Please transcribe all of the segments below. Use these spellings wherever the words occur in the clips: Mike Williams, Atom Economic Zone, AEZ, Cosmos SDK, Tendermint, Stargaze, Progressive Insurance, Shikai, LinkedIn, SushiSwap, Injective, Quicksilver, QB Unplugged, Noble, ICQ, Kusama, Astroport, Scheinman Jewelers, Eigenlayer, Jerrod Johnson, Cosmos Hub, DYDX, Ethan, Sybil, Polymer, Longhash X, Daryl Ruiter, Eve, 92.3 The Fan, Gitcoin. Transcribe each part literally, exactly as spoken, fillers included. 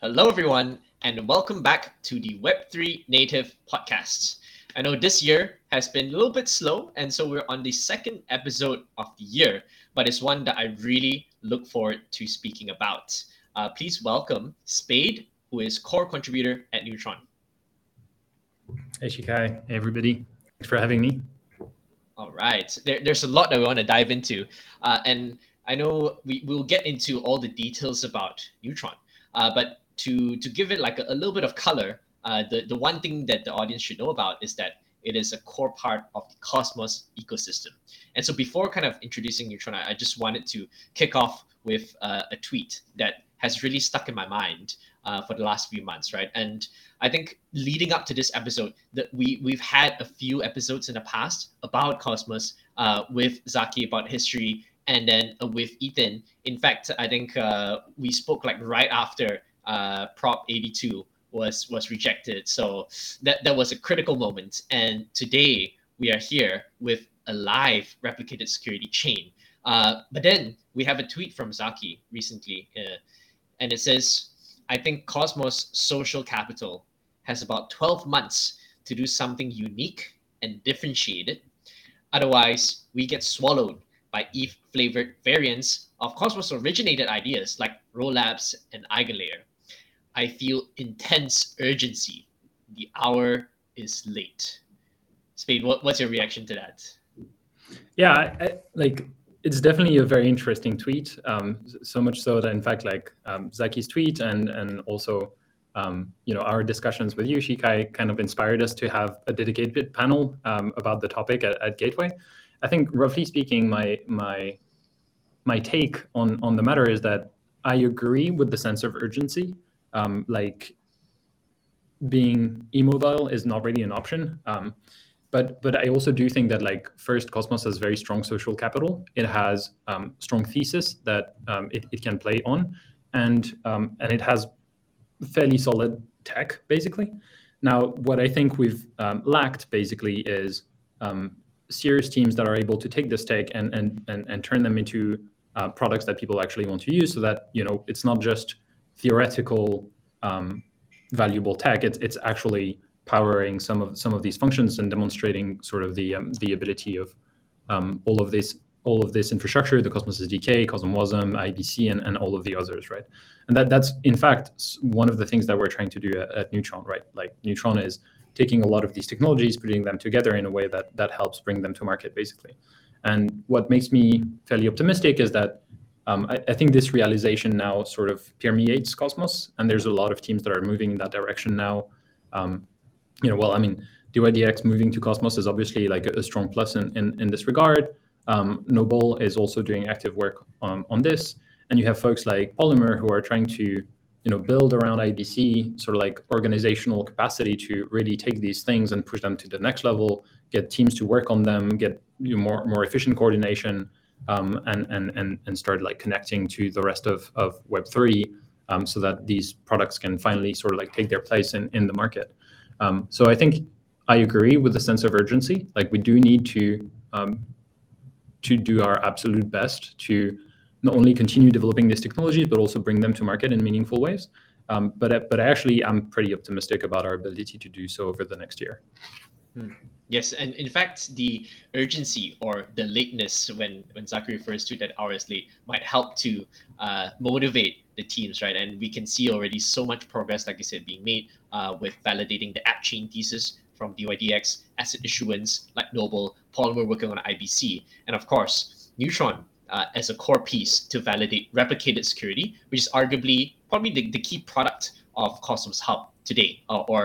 Hello, everyone, and welcome back to the Web three Native podcast. I know this year has been a little bit slow, and so we're on the second episode of the year, but it's one that I really look forward to speaking about. Uh, please welcome Spaydh, who is core contributor at Neutron. Hey, Shikai. Hey, everybody. Thanks for having me. All right. There, there's a lot that we want to dive into, uh, and I know we will get into all the details about Neutron, uh, but To, to give it like a, a little bit of color, uh, the, the one thing that the audience should know about is that it is a core part of the Cosmos ecosystem. And so before kind of introducing Neutron, I, I just wanted to kick off with uh, a tweet that has really stuck in my mind uh, for the last few months, right? And I think leading up to this episode, that we, we've had a few episodes in the past about Cosmos uh, with Zaki about history and then uh, with Ethan. In fact, I think uh, we spoke like right after Uh, Prop eighty-two was was rejected. So that, that was a critical moment. And today we are here with a live replicated security chain. Uh, but then we have a tweet from Zaki recently. Uh, and it says, I think Cosmos social capital has about twelve months to do something unique and differentiated. Otherwise, we get swallowed by Eve flavored variants of Cosmos originated ideas like Rolabs and Eigenlayer. I feel intense urgency. The hour is late. Spaydh, what, what's your reaction to that? Yeah, I, I, like it's definitely a very interesting tweet. Um, so much so that, in fact, like um, Zaki's tweet and and also um, you know our discussions with you, Shikai, kind of inspired us to have a dedicated panel um, about the topic at, at Gateway. I think, roughly speaking, my my my take on on the matter is that I agree with the sense of urgency. Um, like being immobile is not really an option. Um, but but I also do think that, like, first, Cosmos has very strong social capital. It has um, strong thesis that um, it, it can play on, and um, and it has fairly solid tech, basically. Now, what I think we've um, lacked, basically, is um, serious teams that are able to take this tech and and and, and turn them into uh, products that people actually want to use, so that, you know, it's not just theoretical um, valuable tech. It's it's actually powering some of some of these functions and demonstrating sort of the um, the ability of um, all of this all of this infrastructure, the Cosmos S D K, Cosmosm, I B C, and, and all of the others, right? And that that's in fact one of the things that we're trying to do at, at Neutron, right? Like Neutron is taking a lot of these technologies, putting them together in a way that that helps bring them to market, basically. And what makes me fairly optimistic is that Um, I, I think this realization now sort of permeates Cosmos, and there's a lot of teams that are moving in that direction now. Um, you know, well, I mean, D Y D X moving to Cosmos is obviously like a, a strong plus in, in, in this regard. Um, Noble is also doing active work on, on this, and you have folks like Polymer who are trying to, you know, build around I B C sort of like organizational capacity to really take these things and push them to the next level, get teams to work on them, get you know, more more efficient coordination. Um, and, and and and start like connecting to the rest of, of Web three um, so that these products can finally sort of like take their place in, in the market. Um, so I think I agree with the sense of urgency. Like we do need to um, to do our absolute best to not only continue developing these technologies, but also bring them to market in meaningful ways. Um, but but actually, I'm pretty optimistic about our ability to do so over the next year. Hmm. Yes, and in fact, the urgency or the lateness when, when Zaki refers to that hour is late might help to uh, motivate the teams, right? And we can see already so much progress, like I said, being made uh, with validating the app chain thesis from D Y D X, asset issuance like Noble, Polymer working on I B C, and of course, Neutron uh, as a core piece to validate replicated security, which is arguably probably the, the key product of Cosmos Hub today, or, or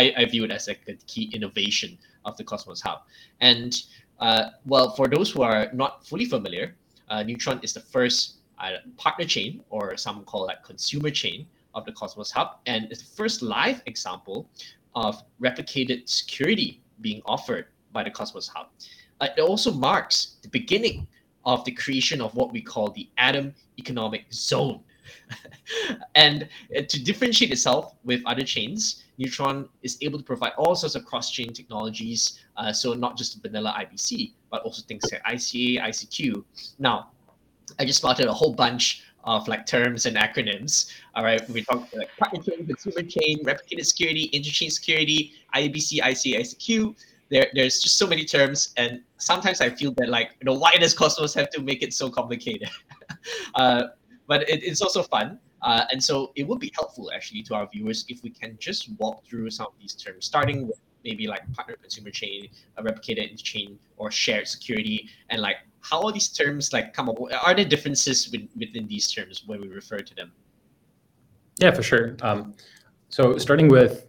I, I view it as like a key innovation of the Cosmos Hub. And uh, well, for those who are not fully familiar, uh, Neutron is the first uh, partner chain, or some call that consumer chain, of the Cosmos Hub. And it's the first live example of replicated security being offered by the Cosmos Hub. Uh, it also marks the beginning of the creation of what we call the Atom Economic Zone. And to differentiate itself with other chains, Neutron is able to provide all sorts of cross-chain technologies, uh, so not just vanilla I B C, but also things like I C A, I C Q. Now, I just spotted a whole bunch of like terms and acronyms. All right, we talked like partner chain, consumer chain, replicated security, interchain security, I B C, I C A, I C Q. There, there's just so many terms, and sometimes I feel that like, you know, why does Cosmos have to make it so complicated? uh, but it, it's also fun. Uh, and so it would be helpful actually to our viewers if we can just walk through some of these terms, starting with maybe like partner consumer chain, a replicated chain, or shared security, and like how are these terms like come up? Are there differences with, within these terms when we refer to them? Yeah, for sure. Um, so starting with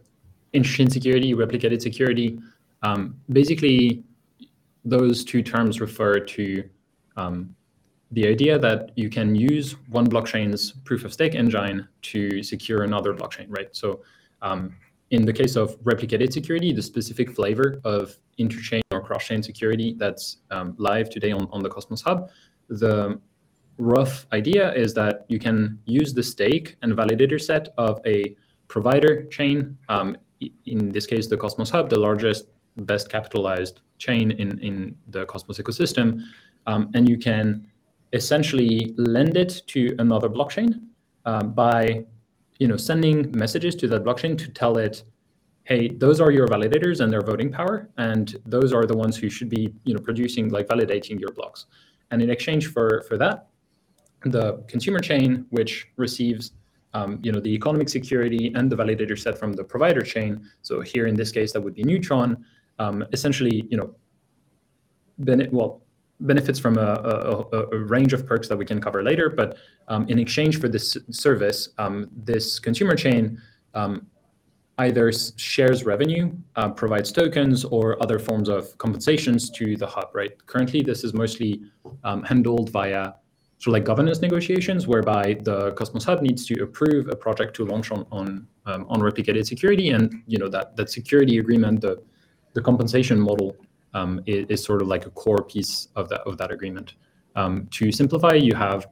interchain security, replicated security, um, basically those two terms refer to um, the idea that you can use one blockchain's proof of stake engine to secure another blockchain, right? So um, in the case of replicated security, the specific flavor of interchain or cross-chain security that's um, live today on, on the Cosmos Hub, the rough idea is that you can use the stake and validator set of a provider chain, um, in this case, the Cosmos Hub, the largest, best capitalized chain in, in the Cosmos ecosystem, um, and you can essentially lend it to another blockchain uh, by, you know, sending messages to that blockchain to tell it, hey, those are your validators and their voting power, and those are the ones who should be, you know, producing, like validating your blocks. And in exchange for, for that, the consumer chain, which receives, um, you know, the economic security and the validator set from the provider chain, so here in this case, that would be Neutron, um, essentially, you know, then it, well, benefits from a, a, a range of perks that we can cover later, but um, in exchange for this service, um, this consumer chain um, either shares revenue, uh, provides tokens, or other forms of compensations to the hub, right? Currently, this is mostly um, handled via sort of like governance negotiations, whereby the Cosmos Hub needs to approve a project to launch on on, um, on replicated security, and you know that that security agreement, the the compensation model. Um, is, is sort of like a core piece of that of that agreement. Um, to simplify, you have,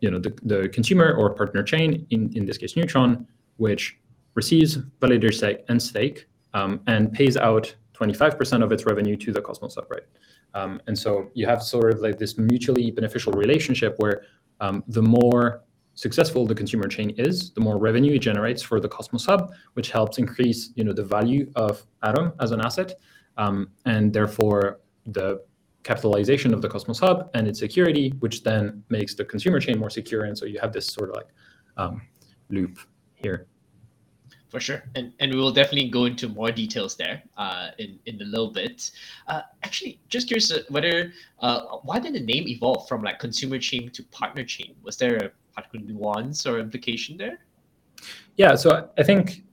you know, the, the consumer or partner chain, in, in this case Neutron, which receives validator stake and stake um, and pays out twenty-five percent of its revenue to the Cosmos Hub, right? Um, and so you have sort of like this mutually beneficial relationship where um, the more successful the consumer chain is, the more revenue it generates for the Cosmos Hub, which helps increase, you know, the value of Atom as an asset. Um, and therefore, the capitalization of the Cosmos Hub and its security, which then makes the consumer chain more secure. And so you have this sort of like um, loop here. For sure. And and we will definitely go into more details there uh, in, in a little bit. Uh, actually, just curious whether, uh, why did the name evolve from like consumer chain to partner chain? Was there a particular nuance or implication there? Yeah, so I think...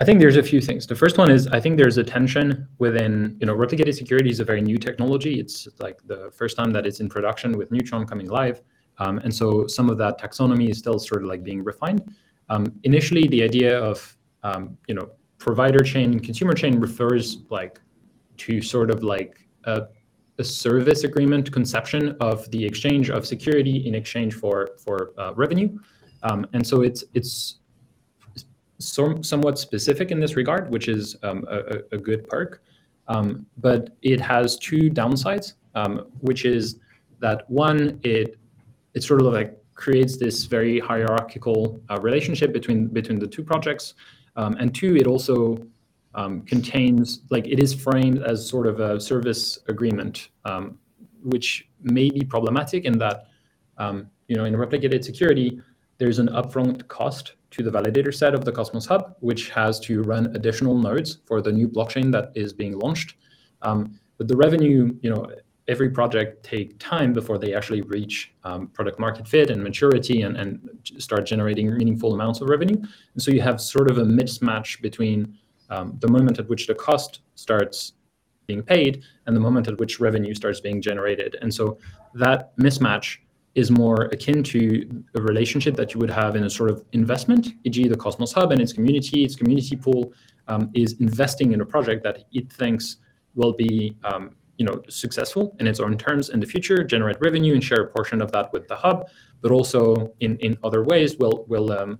I think there's a few things. The first one is I think there's a tension within, you know, replicated security is a very new technology. It's like the first time that it's in production with Neutron coming live. Um, and so some of that taxonomy is still sort of like being refined. Um, initially, the idea of, um, you know, provider chain and consumer chain refers like to sort of like a, a service agreement conception of the exchange of security in exchange for, for uh, revenue. Um, and so it's it's. Some, somewhat specific in this regard, which is um, a, a good perk, um, but it has two downsides, um, which is that one, it it sort of like creates this very hierarchical uh, relationship between between the two projects, um, and two, it also um, contains, like it is framed as sort of a service agreement, um, which may be problematic in that, um, you know, in replicated security, there's an upfront cost to the validator set of the Cosmos Hub, which has to run additional nodes for the new blockchain that is being launched. Um, but the revenue, you know, every project take time before they actually reach um, product market fit and maturity and, and start generating meaningful amounts of revenue. And so you have sort of a mismatch between um, the moment at which the cost starts being paid and the moment at which revenue starts being generated. And so that mismatch is more akin to a relationship that you would have in a sort of investment, for example the Cosmos Hub and its community, its community pool um, is investing in a project that it thinks will be um, you know, successful in its own terms in the future, generate revenue and share a portion of that with the hub, but also in, in other ways will, will um,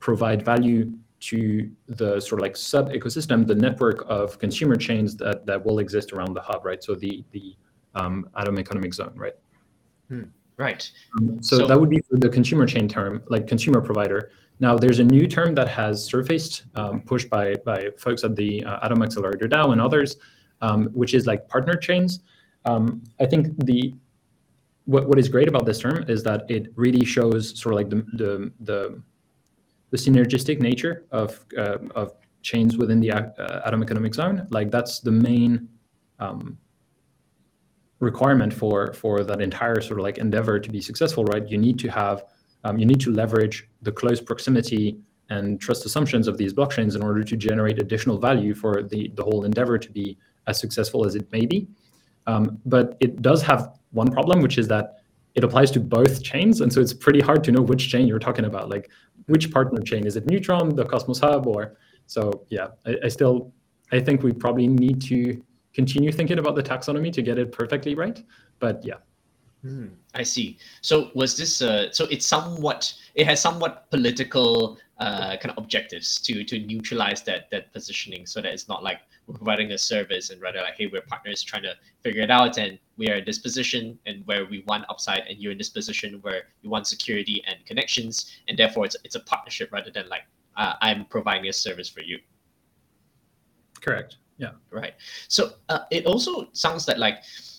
provide value to the sort of like sub ecosystem, the network of consumer chains that, that will exist around the hub, right? So the the um, Atom Economic Zone, right? Hmm. Right. Um, so, so that would be for the consumer chain term, like consumer provider. Now there's a new term that has surfaced, um, pushed by by folks at the uh, Atom Accelerator DAO and others, um, which is like partner chains. Um, I think the what what is great about this term is that it really shows sort of like the the the, the synergistic nature of uh, of chains within the uh, Atom Economic Zone. Like that's the main um, requirement for for that entire sort of like endeavor to be successful, right? You need to have Um, you need to leverage the close proximity and trust assumptions of these blockchains in order to generate additional value for the, the whole endeavor to be as successful as it may be. Um, but it does have one problem, which is that it applies to both chains. And so it's pretty hard to know which chain you're talking about, like which partner chain. Is it Neutron, the Cosmos Hub, or? So yeah, I, I still, I think we probably need to continue thinking about the taxonomy to get it perfectly right, but yeah. Hmm, I see. So was this? Uh, so it's somewhat. It has somewhat political uh, kind of objectives to to neutralize that that positioning, so that it's not like we're providing a service and rather like, hey, we're partners trying to figure it out, and we are in this position and where we want upside, and you're in this position where you want security and connections, and therefore it's it's a partnership rather than like uh, I'm providing a service for you. Correct. Yeah. Right. So uh, it also sounds that like.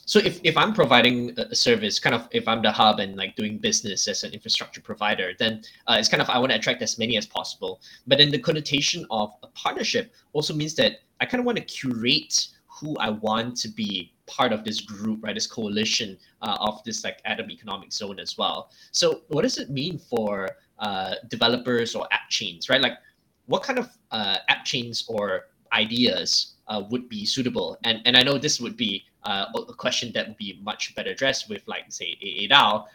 So if, if I'm providing a service, kind of if I'm the hub and like doing business as an infrastructure provider, then uh, it's kind of I want to attract as many as possible. But then the connotation of a partnership also means that I kind of want to curate who I want to be part of this group, right? This coalition uh, of this like Atom Economic Zone as well. So what does it mean for uh, developers or app chains, right? Like what kind of uh, app chains or ideas uh, would be suitable? And and I know this would be Uh, a question that would be much better addressed with, like, say, A A DAO, uh,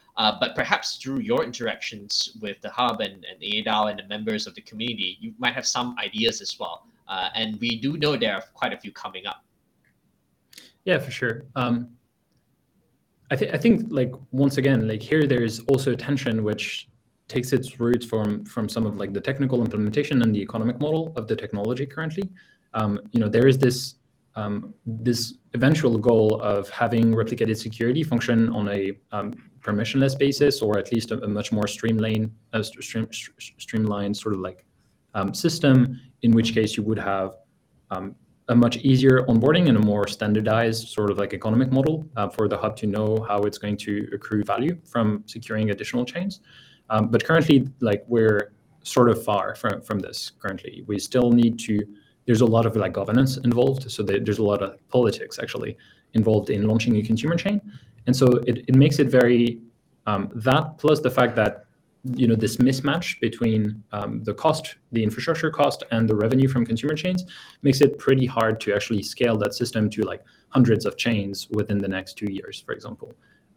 but perhaps through your interactions with the hub and, and A A DAO and the members of the community, you might have some ideas as well. Uh, and we do know there are quite a few coming up. Yeah, for sure. Um, I, th- I think, like, once again, like, here there is also a tension which takes its roots from, from some of, like, the technical implementation and the economic model of the technology currently. Um, you know, there is this... Um, this eventual goal of having replicated security function on a um, permissionless basis, or at least a, a much more streamlined, uh, stream, streamlined sort of like um, system, in which case you would have um, a much easier onboarding and a more standardized sort of like economic model uh, for the hub to know how it's going to accrue value from securing additional chains. Um, but currently, like we're sort of far from, from this currently. We still need to There's a lot of like governance involved. So there's a lot of politics actually involved in launching a consumer chain. And so it, it makes it very, um, that plus the fact that, you know, this mismatch between um, the cost, the infrastructure cost and the revenue from consumer chains makes it pretty hard to actually scale that system to like hundreds of chains within the next two years, for example.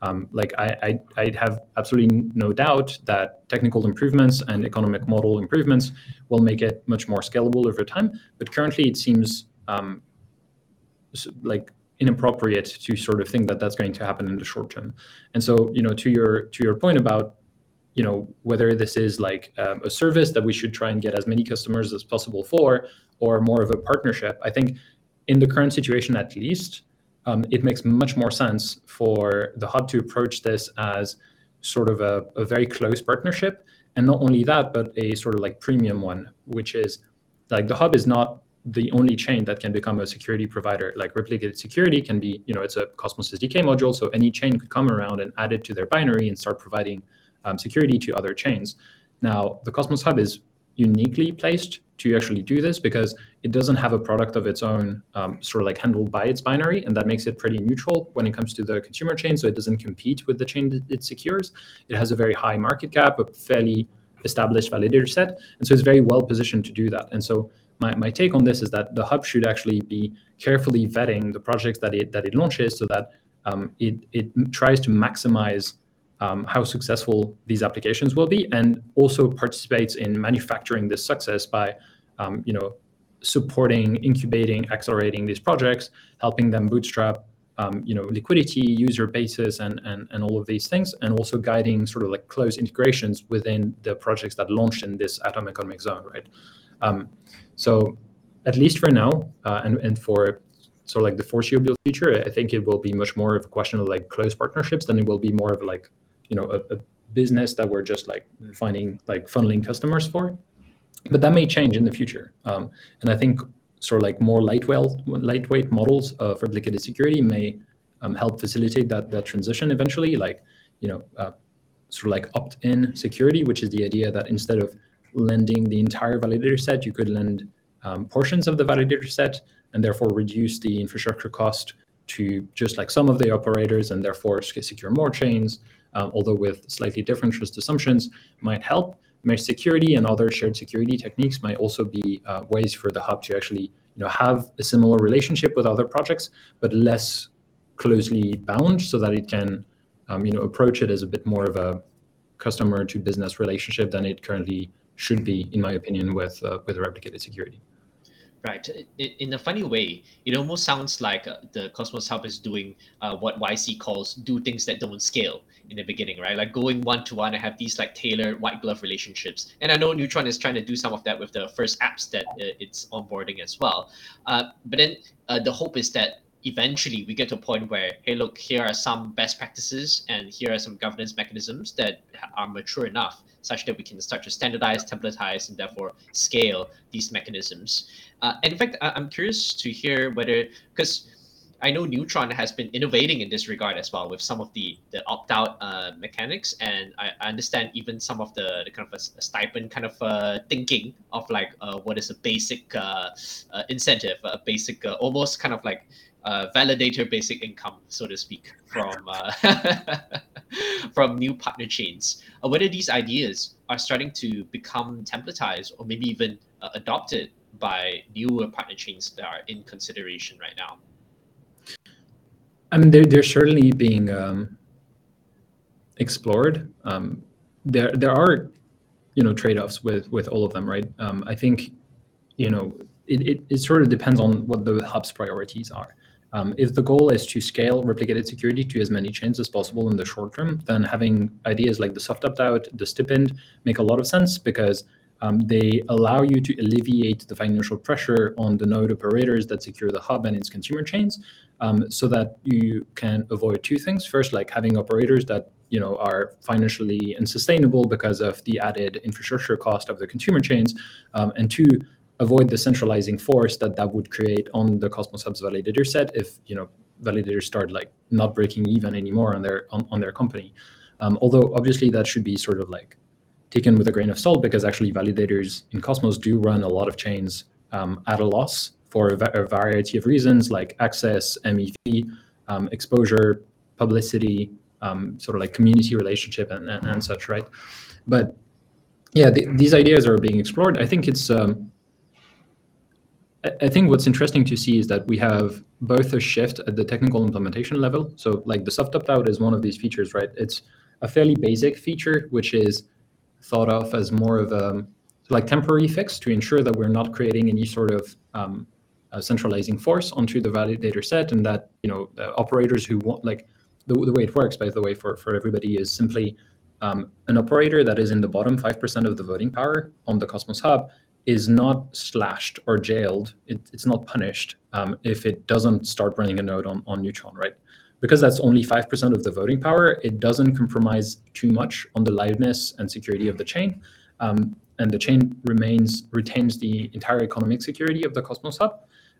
Um, like I, I, I have absolutely no doubt that technical improvements and economic model improvements will make it much more scalable over time. But currently, it seems um, like inappropriate to sort of think that that's going to happen in the short term. And so, you know, to your to your point about, you know, whether this is like um, a service that we should try and get as many customers as possible for, or more of a partnership, I think in the current situation, at least. Um, it makes much more sense for the hub to approach this as sort of a, a very close partnership. And not only that, but a sort of like premium one, which is like the hub is not the only chain that can become a security provider. Like replicated security can be, you know, it's a Cosmos S D K module. So any chain could come around and add it to their binary and start providing um, security to other chains. Now, the Cosmos Hub is uniquely placed to actually do this because it doesn't have a product of its own um, sort of like handled by its binary. And that makes it pretty neutral when it comes to the consumer chain. So it doesn't compete with the chain that it secures. It has a very high market cap, a fairly established validator set. And so it's very well positioned to do that. And so my, my take on this is that the hub should actually be carefully vetting the projects that it that it launches so that um, it, it tries to maximize Um, how successful these applications will be, and also participates in manufacturing this success by, um, you know, supporting, incubating, accelerating these projects, helping them bootstrap, um, you know, liquidity, user bases, and, and and all of these things, and also guiding sort of like close integrations within the projects that launched in this Atom Economic Zone, right? Um, so at least for now, uh, and, and for sort of like the foreseeable future, I think it will be much more of a question of like close partnerships than it will be more of like, you know, a, a business that we're just like finding, like funneling customers for. But that may change in the future. Um, and I think sort of like more lightweight, lightweight models of replicated security may um, help facilitate that, that transition eventually, like, you know, uh, sort of like opt-in security, which is the idea that instead of lending the entire validator set, you could lend um, portions of the validator set and therefore reduce the infrastructure cost to just like some of the operators and therefore secure more chains, um, although with slightly different trust assumptions might help. Mesh security and other shared security techniques might also be uh, ways for the hub to actually, you know, have a similar relationship with other projects, but less closely bound, so that it can, um, you know, approach it as a bit more of a customer to business relationship than it currently should be, in my opinion, with uh, with replicated security. Right. In a funny way, it almost sounds like the Cosmos Hub is doing uh, what Y C calls do things that don't scale in the beginning, right? Like going one-to-one and have these like tailored white glove relationships. And I know Neutron is trying to do some of that with the first apps that it's onboarding as well. Uh, but then uh, the hope is that eventually we get to a point where, hey, look, here are some best practices and here are some governance mechanisms that are mature enough such that we can start to standardize, templatize, and therefore scale these mechanisms. Uh, and in fact, I'm curious to hear whether, because I know Neutron has been innovating in this regard as well with some of the, the opt-out uh, mechanics. And I, I understand even some of the, the kind of a, a stipend kind of uh, thinking of like uh, what is a basic uh, uh, incentive, a basic, uh, almost kind of like, Uh, validator basic income, so to speak, from uh, from new partner chains. Uh, whether these ideas are starting to become templatized or maybe even uh, adopted by newer partner chains that are in consideration right now. I mean, they're they're certainly being um, explored. Um, there there are, you know, trade-offs with with all of them, right? Um, I think, you know, it, it it sort of depends on what the hub's priorities are. Um, if the goal is to scale replicated security to as many chains as possible in the short term, then having ideas like the soft opt-out, the stipend, make a lot of sense because um, they allow you to alleviate the financial pressure on the node operators that secure the hub and its consumer chains, um, so that you can avoid two things. First, like having operators that, you know, are financially unsustainable because of the added infrastructure cost of the consumer chains, um, and two, avoid the centralizing force that that would create on the Cosmos Hub's validator set if, you know, validators start like not breaking even anymore on their on, on their company. Um, although obviously that should be sort of like taken with a grain of salt because actually validators in Cosmos do run a lot of chains um, at a loss for a, va- a variety of reasons like access, M E V, um, exposure, publicity, um, sort of like community relationship and, and, and such, right? But yeah, th- these ideas are being explored. I think it's... Um, I think what's interesting to see is that we have both a shift at the technical implementation level. So like the soft opt-out is one of these features, right? It's a fairly basic feature, which is thought of as more of a like temporary fix to ensure that we're not creating any sort of um, centralizing force onto the validator set, and that, you know, uh, operators who want, like the, the way it works, by the way, for, for everybody is simply um, an operator that is in the bottom five percent of the voting power on the Cosmos Hub is not slashed or jailed, it, it's not punished um, if it doesn't start running a node on, on Neutron, right? Because that's only five percent of the voting power, it doesn't compromise too much on the liveness and security of the chain. Um, and the chain remains retains the entire economic security of the Cosmos Hub.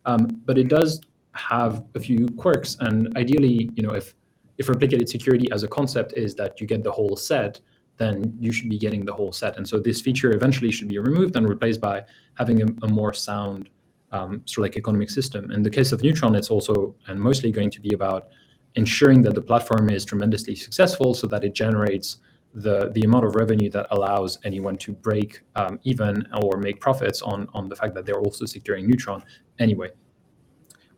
Um, but it does have a few quirks. And ideally, you know, if, if replicated security as a concept is that you get the whole set, then you should be getting the whole set. And so this feature eventually should be removed and replaced by having a, a more sound um, sort of like economic system. In the case of Neutron, it's also and mostly going to be about ensuring that the platform is tremendously successful so that it generates the, the amount of revenue that allows anyone to break um, even or make profits on, on the fact that they're also securing Neutron anyway.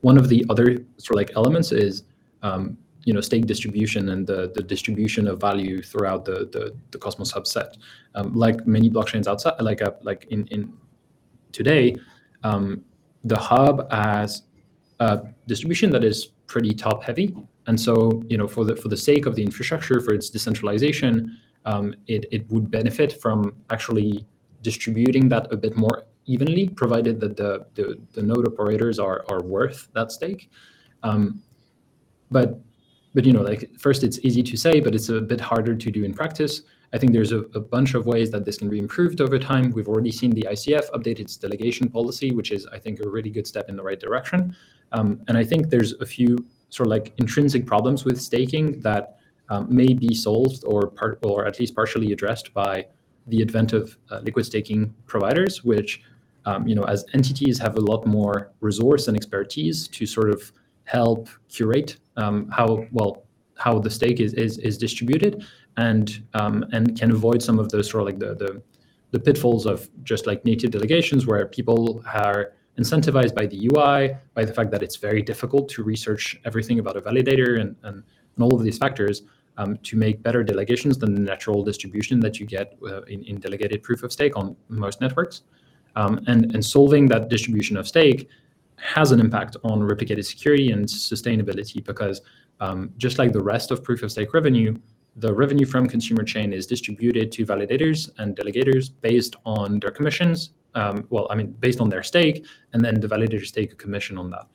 One of the other sort of like elements is, um, you know, stake distribution and the, the distribution of value throughout the, the, the Cosmos Hub set. Um, like many blockchains outside, like uh, like in, in today, um, the Hub has a distribution that is pretty top heavy. And so, you know, for the for the sake of the infrastructure, for its decentralization, um, it, it would benefit from actually distributing that a bit more evenly, provided that the, the, the node operators are, are worth that stake. Um, but, but you know, like first it's easy to say, but it's a bit harder to do in practice. I think there's a, a bunch of ways that this can be improved over time. We've already seen the I C F update its delegation policy, which is, I think, a really good step in the right direction. Um, and I think there's a few sort of like intrinsic problems with staking that um, may be solved or part, or at least partially addressed by the advent of uh, liquid staking providers, which, um, you know, as entities have a lot more resource and expertise to sort of help curate um, how, well, how the stake is, is, is distributed. And um, and can avoid some of those sort of like the, the the pitfalls of just like native delegations, where people are incentivized by the U I, by the fact that it's very difficult to research everything about a validator and and, and all of these factors um, to make better delegations than the natural distribution that you get uh, in in delegated proof of stake on most networks. Um, and and solving that distribution of stake has an impact on replicated security and sustainability, because um, just like the rest of proof of stake revenue, the revenue from consumer chain is distributed to validators and delegators based on their commissions. Um, well, I mean, based on their stake, and then the validators take a commission on that.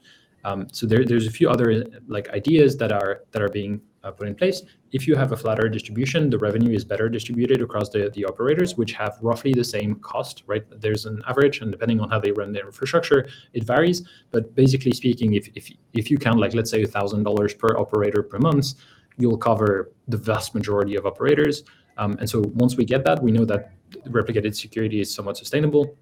Um, so there, there's a few other like ideas that are that are being uh, put in place. If you have a flatter distribution, the revenue is better distributed across the, the operators, which have roughly the same cost, right? There's an average, and depending on how they run their infrastructure, it varies. But basically speaking, if if if you count like let's say one thousand dollars per operator per month, you'll cover the vast majority of operators. Um, and so once we get that, we know that replicated security is somewhat sustainable.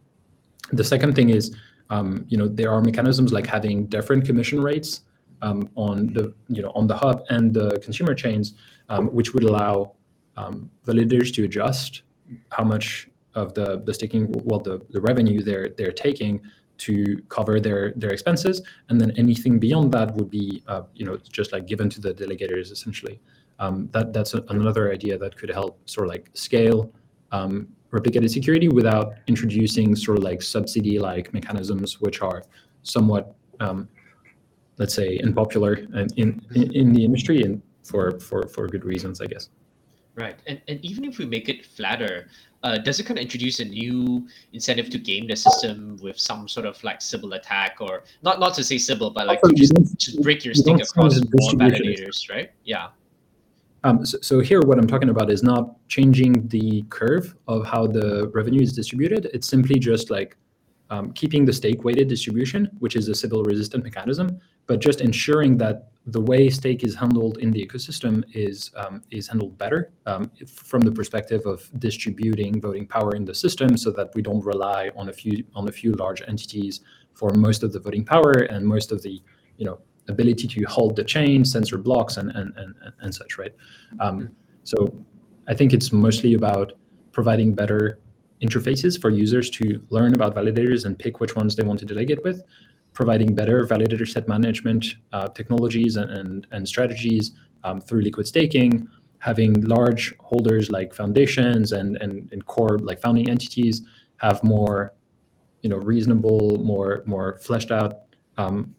The second thing is, um, you know, there are mechanisms like having different commission rates um, on the, you know, on the hub and the consumer chains, um, which would allow um, validators to adjust how much of the, the staking, well, the, the revenue they're they're taking to cover their their expenses, and then anything beyond that would be, uh, you know, just like given to the delegators essentially. Um, that that's a, another idea that could help sort of like scale um, replicated security without introducing sort of like subsidy-like mechanisms, which are somewhat, um, let's say, unpopular and in, in in the industry, and for for for good reasons, I guess. Right, and and even if we make it flatter, Uh, does it kind of introduce a new incentive to game the system with some sort of like Sybil attack, or not not to say Sybil, but like oh, you you just, just break your you stick across more validators, right? Yeah. Um, so, so here what I'm talking about is not changing the curve of how the revenue is distributed. It's simply just like um, keeping the stake-weighted distribution, which is a Sybil-resistant mechanism, but just ensuring that the way stake is handled in the ecosystem is um, is handled better um, from the perspective of distributing voting power in the system, so that we don't rely on a few on a few large entities for most of the voting power and most of the, you know, ability to hold the chain, censor blocks, and and and, and such, right? Um, so I think it's mostly about providing better interfaces for users to learn about validators and pick which ones they want to delegate with, providing better validator set management uh, technologies and, and, and strategies um, through liquid staking, having large holders like foundations and, and, and core like founding entities have more, you know, reasonable, more more fleshed out um,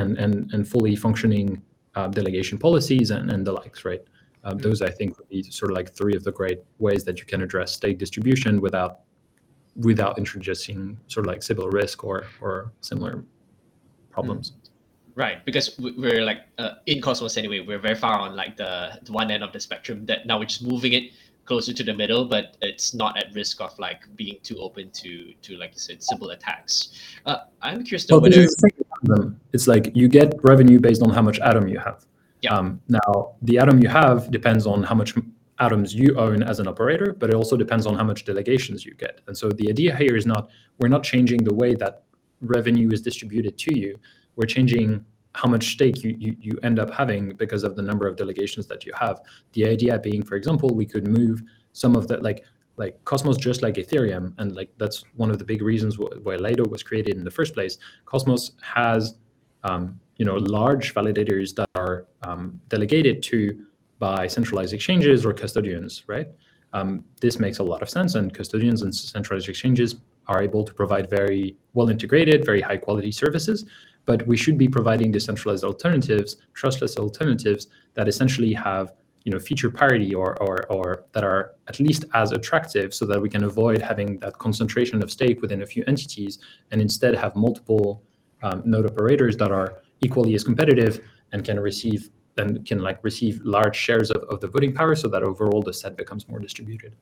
and, and, and fully functioning uh, delegation policies and, and the likes, right? Um, those, I think, would be sort of like three of the great ways that you can address stake distribution without without introducing sort of like Sybil risk or or similar problems. Right, because we're like uh, in Cosmos anyway, we're very far on like the, the one end of the spectrum that now we're just moving it closer to the middle, but it's not at risk of like being too open to, to like you said, Sybil attacks. Uh, I'm curious to well, whether... It's like you get revenue based on how much Atom you have. Yeah. Um, now, the Atom you have depends on how much Atoms you own as an operator, but it also depends on how much delegations you get. And so the idea here is not, we're not changing the way that revenue is distributed to you. We're changing how much stake you, you you end up having because of the number of delegations that you have. The idea being, for example, we could move some of that, like like Cosmos, just like Ethereum, and like that's one of the big reasons wh- why Lido was created in the first place. Cosmos has um, you know large validators that are um, delegated to by centralized exchanges or custodians, right? Um, this makes a lot of sense, and custodians and centralized exchanges are able to provide very well-integrated, very high-quality services, but we should be providing decentralized alternatives, trustless alternatives that essentially have you know, feature parity or, or or that are at least as attractive, so that we can avoid having that concentration of stake within a few entities, and instead have multiple um, node operators that are equally as competitive and can receive and can like receive large shares of, of the voting power, so that overall the set becomes more distributed.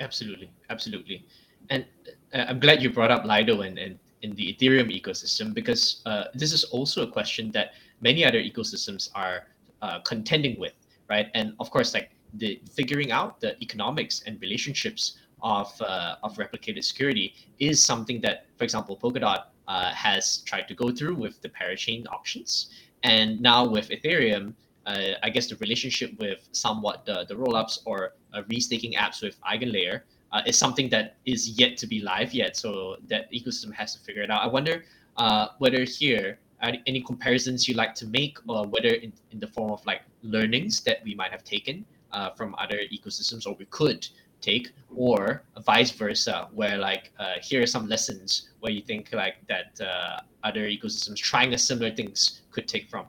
Absolutely, absolutely. And uh, I'm glad you brought up Lido and, and in the Ethereum ecosystem, because uh, this is also a question that many other ecosystems are uh, contending with, right? And of course, like the figuring out the economics and relationships of uh, of replicated security is something that, for example, Polkadot uh, has tried to go through with the parachain auctions. And now with Ethereum, uh, I guess the relationship with somewhat the, the rollups or uh, restaking apps with Eigenlayer uh, is something that is yet to be live yet. So that ecosystem has to figure it out. I wonder uh, whether here are any comparisons you like to make, or whether in, in the form of like learnings that we might have taken uh, from other ecosystems, or we could take, or vice versa, where like uh, here are some lessons where you think like that uh, other ecosystems trying a similar things could take from.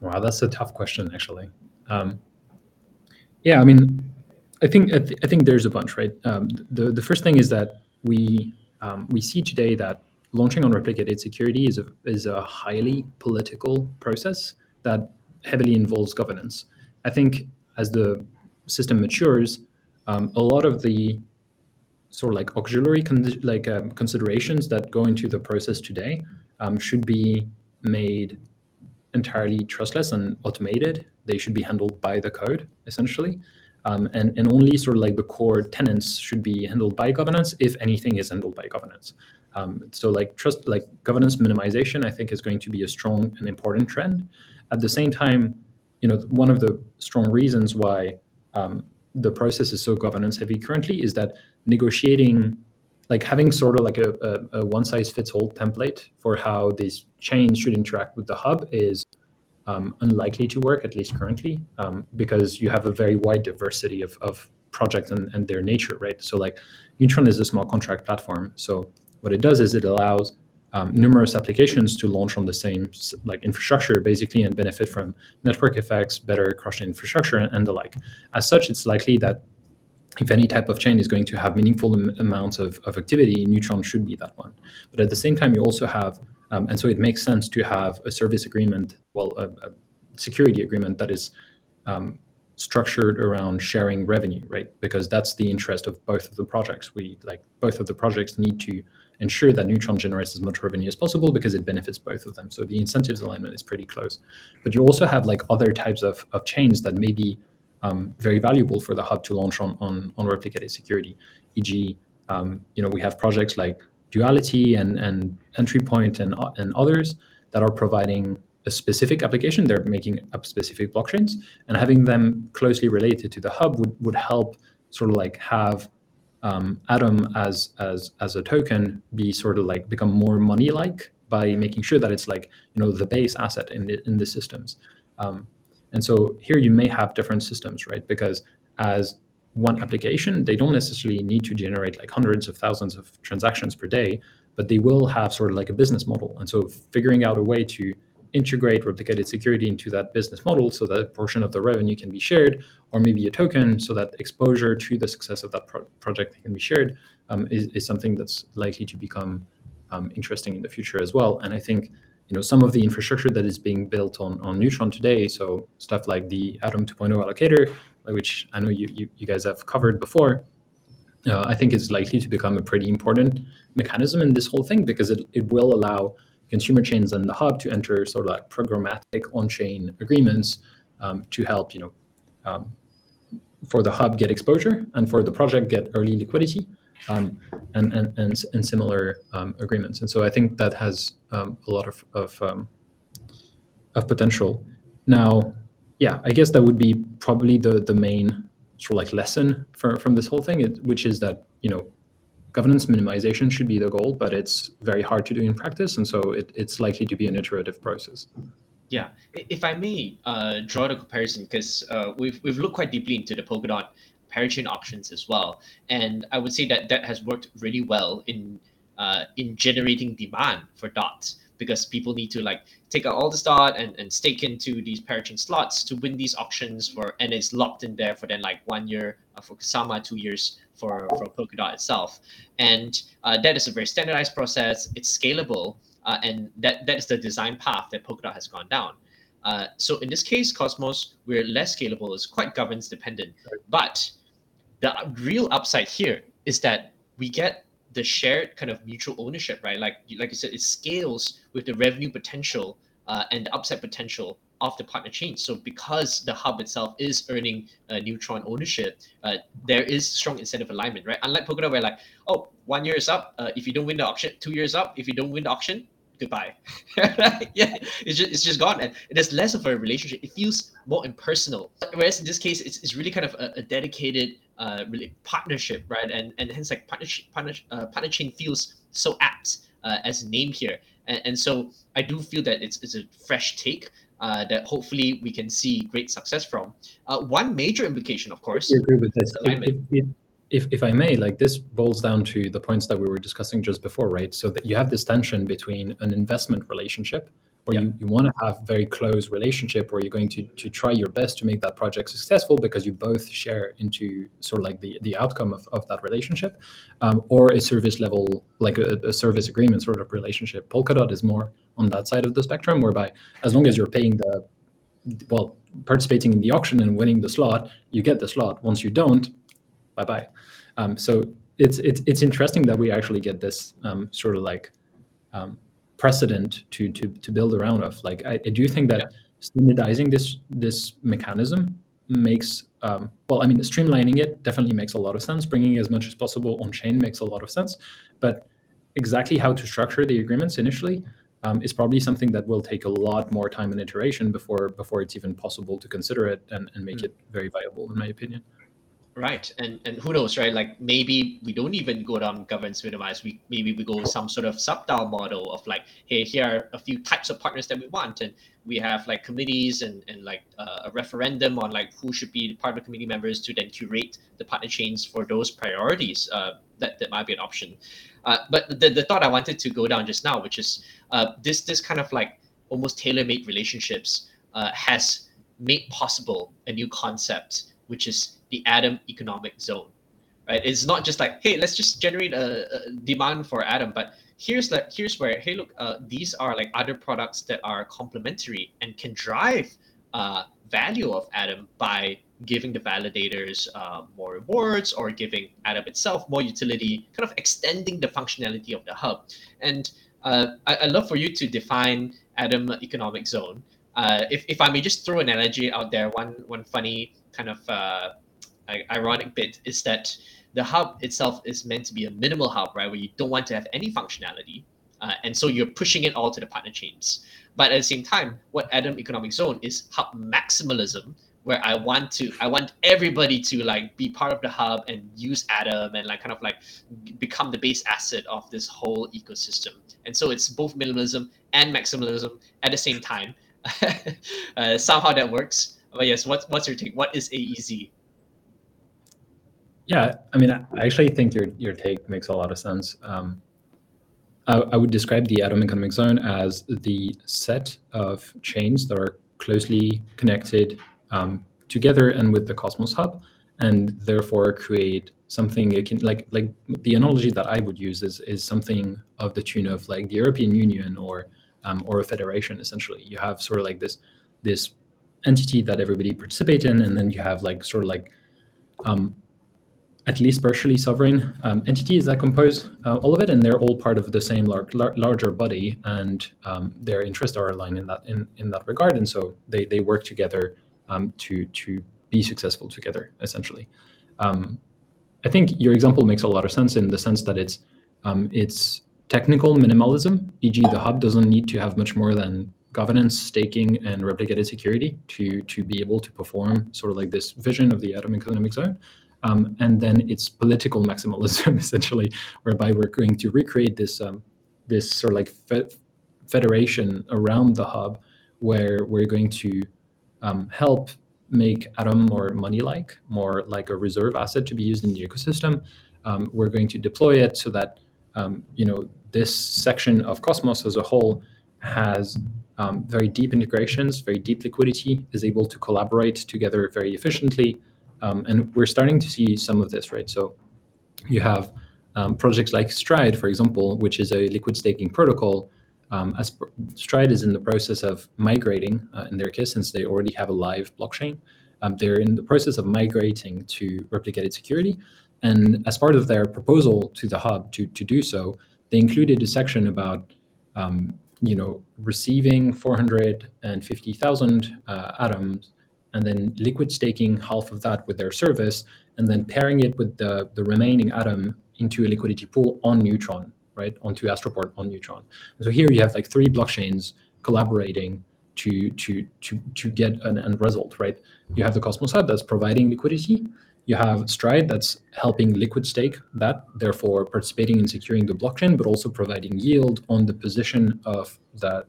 Wow, that's a tough question, actually. Um, yeah, I mean, I think I, th- I think there's a bunch, right? Um, the the first thing is that we um, we see today that launching on replicated security is a is a highly political process that heavily involves governance. I think as the system matures, um, a lot of the sort of like auxiliary con- like um, considerations that go into the process today um, should be made entirely trustless and automated. They should be handled by the code, essentially, um, and and only sort of like the core tenants should be handled by governance, if anything is handled by governance. Um, so like trust, like governance minimization, I think is going to be a strong and important trend. At the same time, you know, one of the strong reasons why Um, the process is so governance heavy currently is that negotiating, like having sort of like a, a, a one size fits all template for how these chains should interact with the hub is um, unlikely to work, at least currently, um, because you have a very wide diversity of, of projects and, and their nature, right? So like Neutron is a small contract platform. So what it does is it allows um, numerous applications to launch on the same like infrastructure, basically, and benefit from network effects, better cross-chain infrastructure, and the like. As such, it's likely that if any type of chain is going to have meaningful am- amounts of, of activity, Neutron should be that one. But at the same time, you also have, um, and so it makes sense to have a service agreement, well, a, a security agreement that is um, structured around sharing revenue, right? Because that's the interest of both of the projects. We like both of the projects need to ensure that Neutron generates as much revenue as possible, because it benefits both of them. So the incentives alignment is pretty close. But you also have like other types of, of chains that may be um, very valuable for the hub to launch on on, on replicated security. for example, um, you know, we have projects like Duality and and Entry Point and and others that are providing a specific application. They're making up specific blockchains, and having them closely related to the hub would would help sort of like have Um, Atom as as as a token be sort of like become more money like by making sure that it's like, you know, the base asset in the in the systems, um, and so here you may have different systems, right? Because as one application, they don't necessarily need to generate like hundreds of thousands of transactions per day, but they will have sort of like a business model, and so figuring out a way to integrate replicated security into that business model so that a portion of the revenue can be shared, or maybe a token so that exposure to the success of that pro- project can be shared, um, is, is something that's likely to become um, interesting in the future as well. And I think, you know, some of the infrastructure that is being built on, on Neutron today, so stuff like the Atom two point oh allocator, which I know you, you, you guys have covered before, uh, I think is likely to become a pretty important mechanism in this whole thing, because it, it will allow consumer chains and the hub to enter sort of like programmatic on-chain agreements um, to help, you know, um, for the hub get exposure and for the project get early liquidity, um, and, and, and, and similar um, agreements. And so I think that has um, a lot of, of, um, of potential. Now, yeah, I guess that would be probably the, the main sort of like lesson for, from this whole thing, which is that, you know, governance minimization should be the goal, but it's very hard to do in practice, and so it, it's likely to be an iterative process. Yeah, if I may uh, draw the comparison, because uh, we've we've looked quite deeply into the Polkadot parachain auctions as well, and I would say that that has worked really well in uh, in generating demand for dots. because people need to like take out all the start and, and stake into these parachain slots to win these auctions for, and it's locked in there for then like one year uh, for Kusama, two years for, for Polkadot itself. And uh, that is a very standardized process. It's scalable. Uh, and that, that is the design path that Polkadot has gone down. Uh, so in this case, Cosmos, we're less scalable. It's quite governance dependent. But the real upside here is that we get the shared kind of mutual ownership, right? Like, like you said, it scales with the revenue potential uh, and the upside potential of the partner chain. So because the hub itself is earning uh, Neutron ownership, uh, there is strong incentive alignment, right? Unlike Polkadot, where like, oh, one year is up. Uh, if you don't win the auction, two years up. If you don't win the auction, goodbye. Yeah, it's just, it's just gone, and there's less of a relationship. It feels more impersonal. Whereas in this case, it's, it's really kind of a, a dedicated uh, really partnership, right? And and hence like partnership, partner, uh, partner chain feels so apt uh, as a name here. And, and so I do feel that it's it's a fresh take uh, that hopefully we can see great success from. Uh, one major implication, of course, I agree with this. If, if I may, like this boils down to the points that we were discussing just before, right? So that you have this tension between an investment relationship where yeah. you, you want to have very close relationship where you're going to, to try your best to make that project successful because you both share into sort of like the, the outcome of, of that relationship, um, or a service level, like a, a service agreement sort of relationship. Polkadot is more on that side of the spectrum, whereby as long as you're paying the, well, participating in the auction and winning the slot, you get the slot. Once you don't, bye-bye. Um, so it's, it's it's interesting that we actually get this um, sort of like um, precedent to to to build around of. Like I, I do think that yeah. standardizing this this mechanism makes um, well, I mean, streamlining it definitely makes a lot of sense. Bringing as much as possible on chain makes a lot of sense. But exactly how to structure the agreements initially um, is probably something that will take a lot more time and iteration before before it's even possible to consider it and, and make mm-hmm. it very viable, in my opinion. Right. And and who knows, right? Like maybe we don't even go down governance minimize. We maybe we go some sort of sub-DAO model of like, hey, here are a few types of partners that we want. And we have like committees and, and like uh, a referendum on like who should be part of the committee members to then curate the partner chains for those priorities. Uh, that, that might be an option. Uh, but the, the thought I wanted to go down just now, which is uh, this this kind of like almost tailor-made relationships uh, has made possible a new concept, which is the Atom Economic Zone, right? It's not just like, hey, let's just generate a, a demand for Atom, but here's like here's where, hey, look, uh, these are like other products that are complementary and can drive uh, value of Atom by giving the validators uh, more rewards or giving Atom itself more utility, kind of extending the functionality of the hub. And uh, I, I'd love for you to define Atom Economic Zone. Uh, if if I may just throw an analogy out there, one one funny kind of uh, ironic bit is that the hub itself is meant to be a minimal hub, right? Where you don't want to have any functionality. Uh, and so you're pushing it all to the partner chains. But at the same time, what Atom Economic Zone is hub maximalism, where I want to, I want everybody to like be part of the hub and use Atom and like kind of like become the base asset of this whole ecosystem. And so it's both minimalism and maximalism at the same time. uh, somehow that works. But yes, what, what's your take? What is A E Z? Yeah, I mean, I actually think your your take makes a lot of sense. Um, I, I would describe the Atom Economic Zone as the set of chains that are closely connected um, together and with the Cosmos Hub, and therefore create something akin, like like the analogy that I would use is is something of the tune of like the European Union or um, or a federation. Essentially, you have sort of like this this entity that everybody participates in, and then you have like sort of like um, at least partially sovereign um, entities that compose uh, all of it, and they're all part of the same lar- lar- larger body, and um, their interests are aligned in that in, in that regard, and so they they work together um, to to be successful together. Essentially, um, I think your example makes a lot of sense in the sense that it's um, it's technical minimalism, for example, the hub doesn't need to have much more than governance, staking, and replicated security to to be able to perform sort of like this vision of the Atom Economic Zone. Um, and then it's political maximalism, essentially, whereby we're going to recreate this um, this sort of like fe- federation around the hub, where we're going to um, help make Atom more money-like, more like a reserve asset to be used in the ecosystem. Um, we're going to deploy it so that um, you know this section of Cosmos as a whole has um, very deep integrations, very deep liquidity, is able to collaborate together very efficiently. Um, and we're starting to see some of this, right? So you have um, projects like Stride, for example, which is a liquid staking protocol. Um, as Stride is in the process of migrating, uh, in their case, since they already have a live blockchain, um, they're in the process of migrating to replicated security. And as part of their proposal to the hub to, to do so, they included a section about um, you know, receiving four hundred fifty thousand uh, atoms and then liquid staking half of that with their service and then pairing it with the, the remaining atom into a liquidity pool on Neutron, right? Onto Astroport on Neutron. And so here you have like three blockchains collaborating to, to, to, to get an end result, right? You have the Cosmos Hub that's providing liquidity. You have Stride that's helping liquid stake that, therefore participating in securing the blockchain, but also providing yield on the position of the,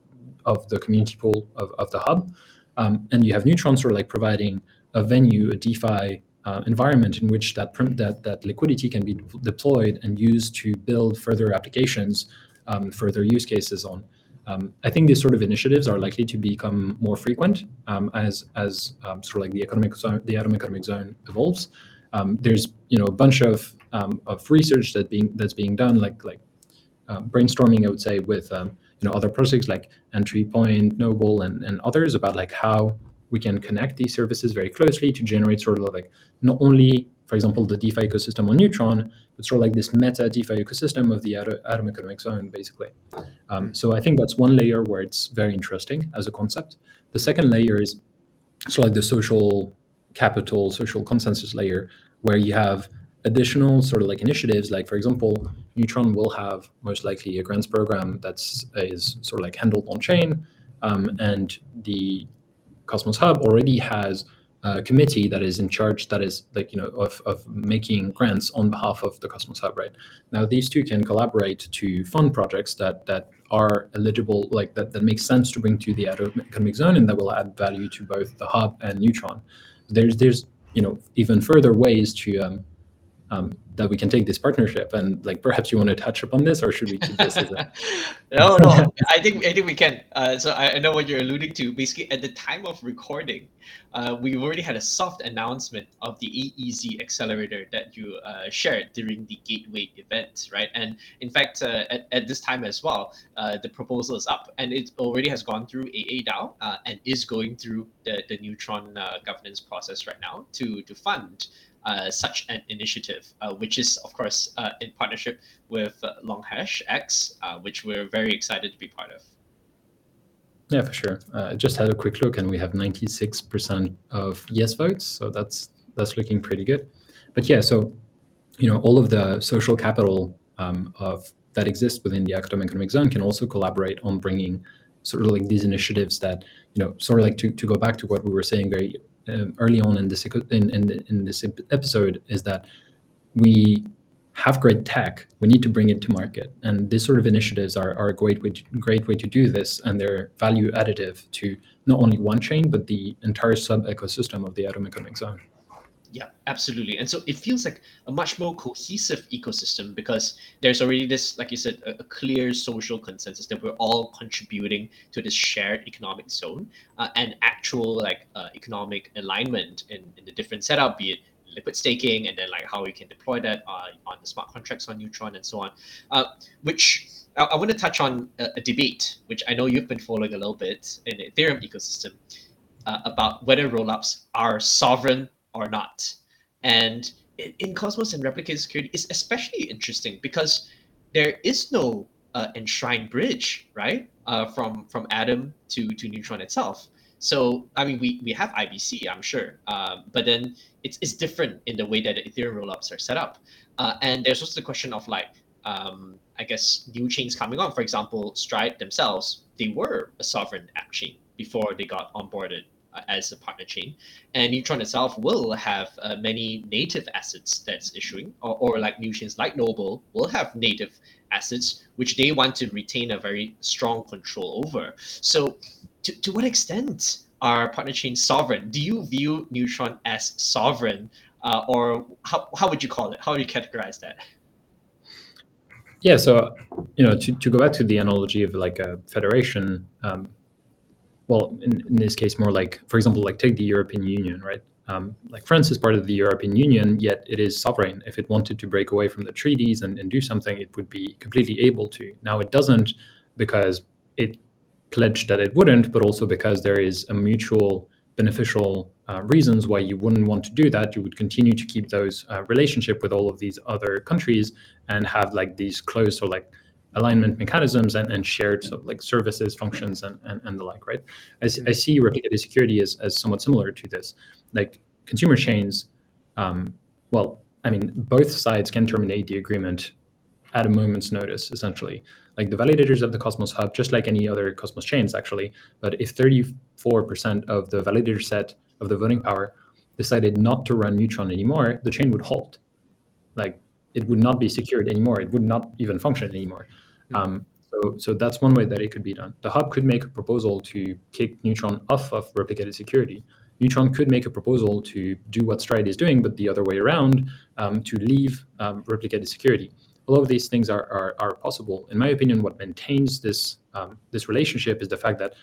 of the community pool of, of the hub. Um, and you have Neutron sort of like providing a venue, a DeFi uh, environment in which that, that, that liquidity can be deployed and used to build further applications, um, further use cases on. Um, I think these sort of initiatives are likely to become more frequent um, as as um, sort of like the economic zone, the Atom Economic Zone evolves. Um, there's you know a bunch of um, of research that being that's being done, like like uh, brainstorming, I would say, with um, you know other projects like Entry Point, Noble, and and others about like how we can connect these services very closely to generate sort of like not only, for example, the DeFi ecosystem on Neutron, but sort of like this meta DeFi ecosystem of the Atom Economic Zone, basically. Um, so I think that's one layer where it's very interesting as a concept. The second layer is sort of like the social capital, social consensus layer, where you have additional sort of like initiatives, like for example, Neutron will have most likely a grants program that's is sort of like handled on chain, um, and the Cosmos Hub already has Uh, committee that is in charge, that is like, you know, of, of making grants on behalf of the Cosmos Hub, right? Now, these two can collaborate to fund projects that that are eligible, like that, that makes sense to bring to the Atom Economic Zone and that will add value to both the Hub and Neutron. There's, there's you know, even further ways to um, um, that we can take this partnership, and like perhaps you want to touch upon this, or should we keep this as a... No, no, I think I think we can. Uh, so I, I know what you're alluding to. Basically, at the time of recording, uh, we already had a soft announcement of the A E Z accelerator that you uh, shared during the Gateway event, right? And in fact, uh, at, at this time as well, uh, the proposal is up, and it already has gone through A A DAO uh, and is going through the, the Neutron uh, governance process right now to, to fund Uh, such an initiative, uh, which is, of course, uh, in partnership with uh, Longhash X, uh, which we're very excited to be part of. Yeah, for sure. Uh, I just had a quick look, and we have ninety-six percent of yes votes, so that's that's looking pretty good. But yeah, so you know, all of the social capital um, of that exists within the Atom Economic Zone can also collaborate on bringing sort of like these initiatives that, you know, sort of like to to go back to what we were saying very Um, early on in this in, in in this episode, is that we have great tech. We need to bring it to market, and these sort of initiatives are, are a great way to, great way to do this, and they're value additive to not only one chain but the entire sub ecosystem of the Atom Economic Zone. Yeah, absolutely. And so it feels like a much more cohesive ecosystem because there's already this, like you said, a, a clear social consensus that we're all contributing to this shared economic zone uh, and actual like uh, economic alignment in, in the different setup, be it liquid staking and then like how we can deploy that uh, on the smart contracts on Neutron and so on, uh, which I, I want to touch on a, a debate, which I know you've been following a little bit in the Ethereum ecosystem uh, about whether rollups are sovereign or not. And in Cosmos and replicated security is especially interesting because there is no uh, enshrined bridge, right? Uh, from from Atom to, to Neutron itself. So, I mean, we, we have I B C, I'm sure, um, but then it's, it's different in the way that the Ethereum rollups are set up. Uh, and there's also the question of like, um, I guess, new chains coming on. For example, Stride themselves, they were a sovereign app chain before they got onboarded as a partner chain, and Neutron itself will have uh, many native assets that's issuing, or, or like new chains like Noble will have native assets, which they want to retain a very strong control over. So to, to what extent are partner chains sovereign? Do you view Neutron as sovereign, uh, or how, how would you call it? How would you categorize that? Yeah, so you know, to, to go back to the analogy of like a federation, um, well, in, in this case, more like, for example, like take the European Union, right? Um, like France is part of the European Union, yet it is sovereign. If it wanted to break away from the treaties and, and do something, it would be completely able to. Now it doesn't because it pledged that it wouldn't, but also because there is a mutual beneficial uh, reasons why you wouldn't want to do that. You would continue to keep those uh, relationship with all of these other countries and have like these close or like alignment mechanisms and, and shared sort of like services, functions, and, and, and the like, right? I, I see replicated security as, as somewhat similar to this. Like consumer chains, um, well, I mean, both sides can terminate the agreement at a moment's notice, essentially. Like the validators of the Cosmos Hub, just like any other Cosmos chains, actually, but if thirty-four percent of the validator set of the voting power decided not to run Neutron anymore, the chain would halt. Like it would not be secured anymore. It would not even function anymore. Mm-hmm. Um, so, so that's one way that it could be done. The Hub could make a proposal to kick Neutron off of replicated security. Neutron could make a proposal to do what Stride is doing, but the other way around, um, to leave um, replicated security. All of these things are, are, are possible. In my opinion, what maintains this um, this relationship is the fact that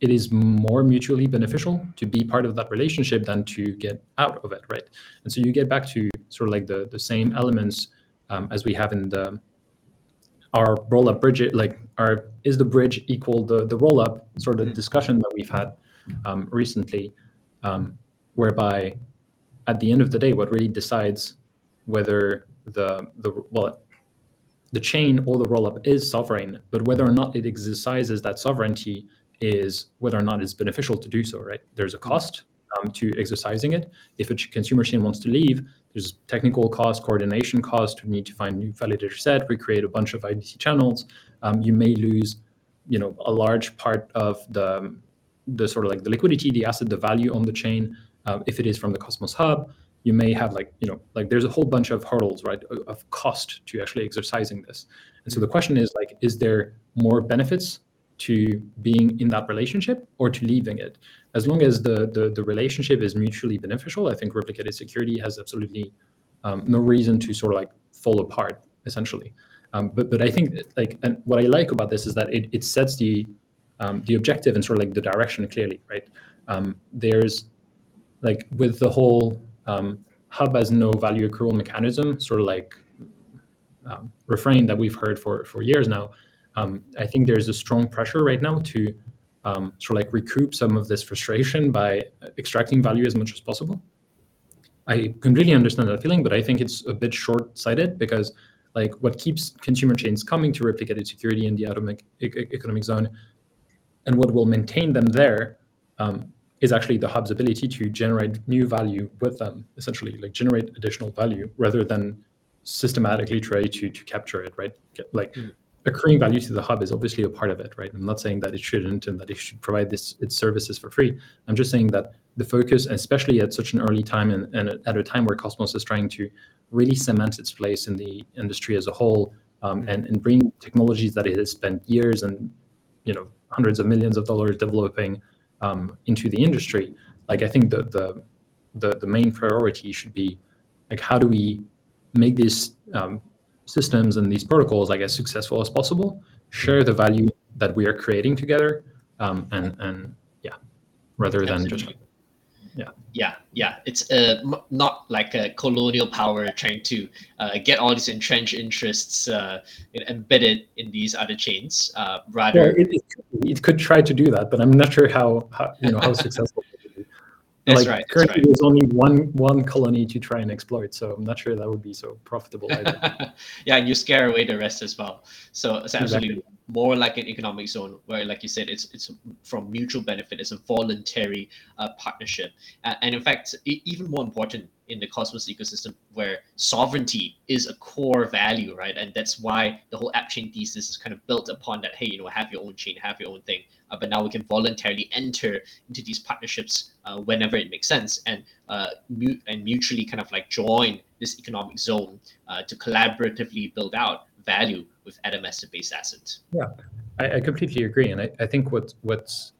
it is more mutually beneficial to be part of that relationship than to get out of it, right? And so you get back to sort of like the, the same elements um, as we have in the our roll-up bridge, like our is the bridge equal the, the roll-up sort of discussion that we've had um, recently, um, whereby at the end of the day, what really decides whether the the well the chain or the rollup is sovereign, but whether or not it exercises that sovereignty is whether or not it's beneficial to do so, right? There's a cost um, to exercising it. If a consumer chain wants to leave, there's technical cost, coordination cost. We need to find new validator set, recreate a bunch of I B C channels. Um, you may lose, you know, a large part of the the sort of like the liquidity, the asset, the value on the chain uh, if it is from the Cosmos Hub. You may have like, you know, like there's a whole bunch of hurdles, right, of cost to actually exercising this. And so the question is like, is there more benefits to being in that relationship or to leaving it? As long as the the, the relationship is mutually beneficial, I think replicated security has absolutely um, no reason to sort of like fall apart, essentially. Um, but but I think that, like, and what I like about this is that it, it sets the um, the objective and sort of like the direction clearly, right? Um, there's like with the whole Um, Hub has no value accrual mechanism, sort of like um, refrain that we've heard for, for years now. Um, I think there's a strong pressure right now to um, sort of like recoup some of this frustration by extracting value as much as possible. I completely understand that feeling, but I think it's a bit short-sighted because like what keeps consumer chains coming to replicated security in the Atom Economic Zone and what will maintain them there um, is actually the Hub's ability to generate new value with them, essentially, like generate additional value rather than systematically try to, to capture it, right? Like mm-hmm. accruing value to the Hub is obviously a part of it, right? I'm not saying that it shouldn't and that it should provide this its services for free. I'm just saying that the focus, especially at such an early time and, and at a time where Cosmos is trying to really cement its place in the industry as a whole um, mm-hmm. and, and bring technologies that it has spent years and, you know, hundreds of millions of dollars developing Um, into the industry, like I think the, the the the main priority should be like how do we make these um, systems and these protocols like as successful as possible, share the value that we are creating together, um, and and yeah, rather than Absolutely. just like, yeah yeah yeah, it's uh, m- not like a colonial power trying to uh, get all these entrenched interests uh, embedded in these other chains. Uh, rather, yeah, it, it, it could try to do that, but I'm not sure how, how you know how successful it would be. That's like, right. Currently, that's right. There's only one one colony to try and exploit, so I'm not sure that would be so profitable either. Yeah, and you scare away the rest as well. So it's absolutely exactly. more like an economic zone where, like you said, it's it's from mutual benefit. It's a voluntary uh, partnership, uh, and in fact, it, even more important in the Cosmos ecosystem where sovereignty is a core value, right? And that's why the whole app chain thesis is kind of built upon that, hey, you know, have your own chain, have your own thing. Uh, but now we can voluntarily enter into these partnerships uh, whenever it makes sense and uh, mu- and mutually kind of like join this economic zone uh, to collaboratively build out value with Atom as a base asset. Yeah, I, I completely agree. And I, I think what, what's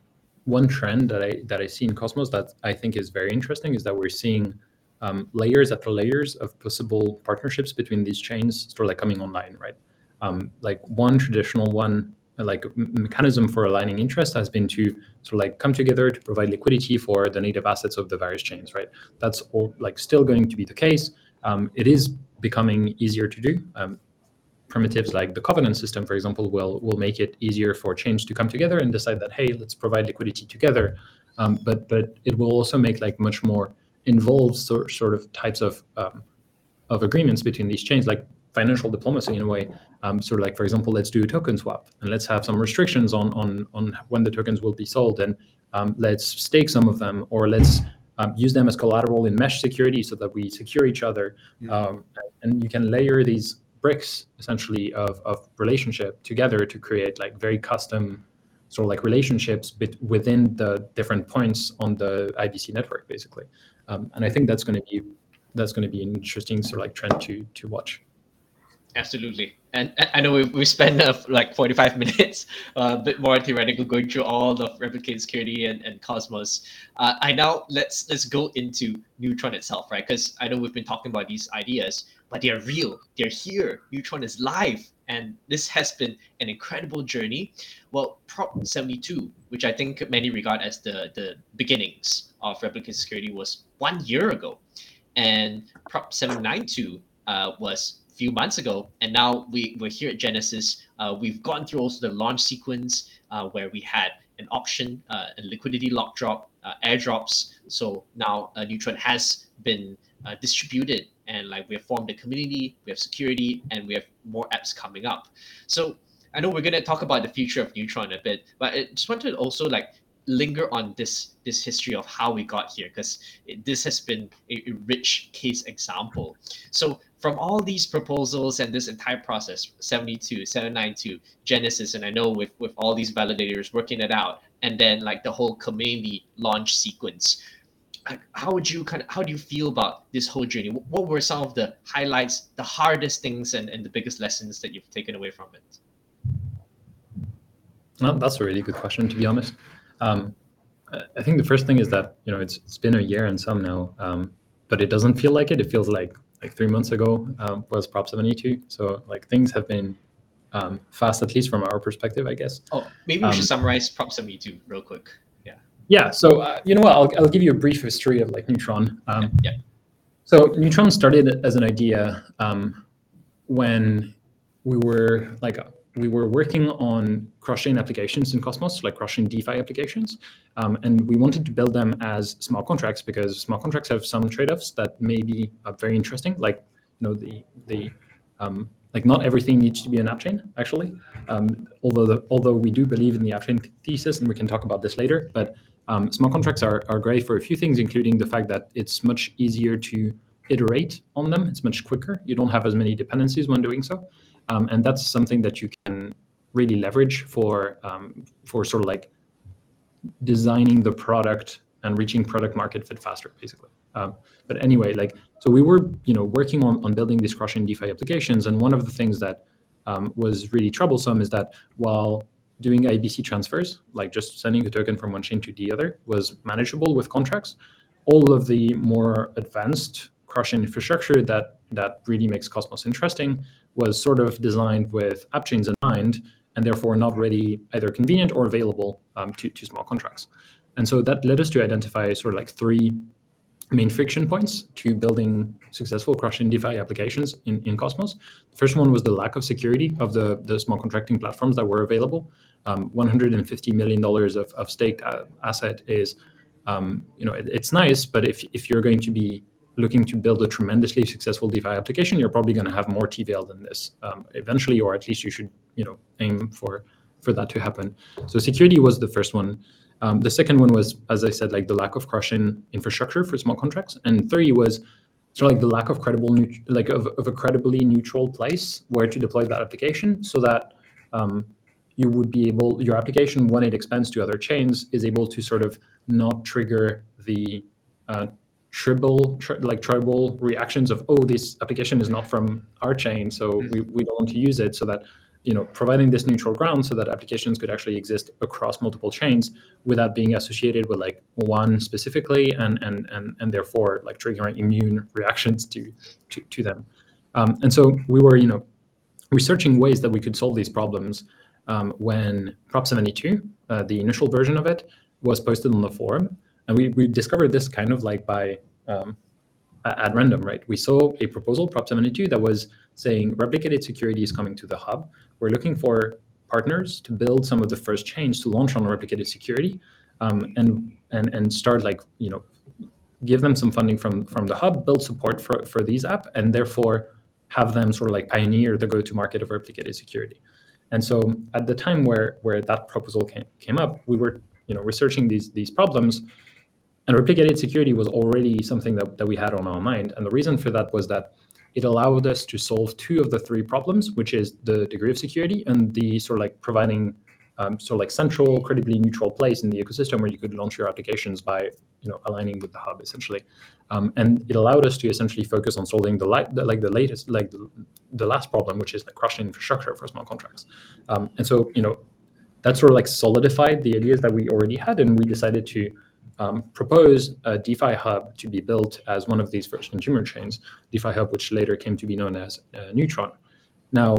one trend that I, that I see in Cosmos that I think is very interesting is that we're seeing Um, layers after layers of possible partnerships between these chains sort of like coming online, right? um, like one traditional one like mechanism for aligning interest has been to sort of like come together to provide liquidity for the native assets of the various chains, right? That's all, like still going to be the case. Um, it is becoming easier to do. Um, primitives like the covenant system, for example, will will make it easier for chains to come together and decide that, hey, let's provide liquidity together. Um, but but it will also make like much more involved sort sort of types of um, of agreements between these chains, like financial diplomacy in a way. Um, sort of like, for example, let's do a token swap and let's have some restrictions on on on when the tokens will be sold, and um, let's stake some of them, or let's um, use them as collateral in mesh security so that we secure each other. Yeah. Um, and you can layer these bricks essentially of of relationship together to create like very custom sort of like relationships bit within the different points on the I B C network, basically. Um, and I think that's going to be that's going to be an interesting sort of like trend to to watch. Absolutely. And I know we we spent uh, like forty-five minutes, uh, a bit more theoretical, going through all of replicate security and, and Cosmos. Uh, I now let's let's go into Neutron itself, right? Because I know we've been talking about these ideas, but they are real. They're here. Neutron is live, and this has been an incredible journey. Well, Prop seventy-two, which I think many regard as the the beginnings of replicate security, was one year ago, and Prop seven ninety-two uh, was few months ago, and now we we're here at Genesis. Uh, we've gone through also the launch sequence uh, where we had an option, uh, a liquidity lock drop, uh, airdrops. So now uh, Neutron has been uh, distributed, and like we have formed a community, we have security, and we have more apps coming up. So I know we're gonna talk about the future of Neutron a bit, but I just wanted to also like linger on this this history of how we got here, because this has been a, a rich case example. So from all these proposals and this entire process, seventy-two, seven ninety-two, Genesis, and I know with, with all these validators working it out, and then like the whole community launch sequence, how would you kind of, how do you feel about this whole journey? What were some of the highlights, the hardest things, and, and the biggest lessons that you've taken away from it? Well, that's a really good question, to be honest. Um, I think the first thing is that, you know, it's it's been a year and some now, um, but it doesn't feel like it. It feels like like three months ago um, was Prop seventy-two. So like things have been um, fast, at least from our perspective, I guess. Oh, maybe we um, should summarize Prop seventy-two real quick. Yeah. Yeah. So, uh, you know what, I'll, I'll give you a brief history of like Neutron. Um, yeah. So Neutron started as an idea um, when we were like, a, we were working on cross-chain applications in Cosmos, like cross-chain DeFi applications. Um, and we wanted to build them as smart contracts because smart contracts have some trade-offs that maybe are very interesting. Like, you know, the, the um, like not everything needs to be an app chain, actually. Um, although the, although we do believe in the app chain thesis, and we can talk about this later, but um, smart contracts are, are great for a few things, including the fact that it's much easier to iterate on them. It's much quicker. You don't have as many dependencies when doing so. Um, and that's something that you can really leverage for um, for sort of like designing the product and reaching product market fit faster, basically. Um, but anyway, like so we were you know working on, on building these cross-chain DeFi applications, and one of the things that um, was really troublesome is that while doing I B C transfers, like just sending a token from one chain to the other, was manageable with contracts, all of the more advanced cross-chain infrastructure that that really makes Cosmos interesting was sort of designed with app chains in mind, and therefore not really either convenient or available um, to, to small contracts. And so that led us to identify sort of like three main friction points to building successful cross-chain DeFi applications in, in Cosmos. The first one was the lack of security of the, the smart contracting platforms that were available. Um, one hundred fifty million dollars of, of staked uh, asset is, um, you know, it, it's nice, but if if you're going to be looking to build a tremendously successful DeFi application, you're probably going to have more T V L than this um, eventually, or at least you should, you know, aim for for that to happen. So security was the first one. Um, the second one was, as I said, like the lack of cross-chain infrastructure for smart contracts, and three was sort of like the lack of credible, like of, of a credibly neutral place where to deploy that application, so that um, you would be able, your application when it expands to other chains is able to sort of not trigger the uh, tribal tri- like tribal reactions of, oh, this application is not from our chain, so we, we don't want to use it. So that, you know, providing this neutral ground so that applications could actually exist across multiple chains without being associated with like one specifically, and and and, and therefore like triggering immune reactions to to, to them. Um, and so we were, you know, researching ways that we could solve these problems um, when Prop seventy-two, uh, the initial version of it, was posted on the forum. And we, we discovered this kind of like by um, at random, right? We saw a proposal, Prop seventy-two, that was saying replicated security is coming to the hub. We're looking for partners to build some of the first chains to launch on replicated security um, and, and, and start like, you know, give them some funding from, from the hub, build support for, for these app, and therefore have them sort of like pioneer the go-to-market of replicated security. And so at the time where, where that proposal came, came up, we were, you know, researching these, these problems, and replicated security was already something that, that we had on our mind. And the reason for that was that it allowed us to solve two of the three problems, which is the degree of security and the sort of like providing um, sort of like central, credibly neutral place in the ecosystem where you could launch your applications by, you know, aligning with the hub essentially. Um, and it allowed us to essentially focus on solving the, li the like the latest, like the, the last problem, which is like crushing infrastructure for smart contracts. Um, and so, you know, that sort of like solidified the ideas that we already had, and we decided to Um, propose a DeFi hub to be built as one of these first consumer chains, DeFi hub, which later came to be known as uh, Neutron. Now,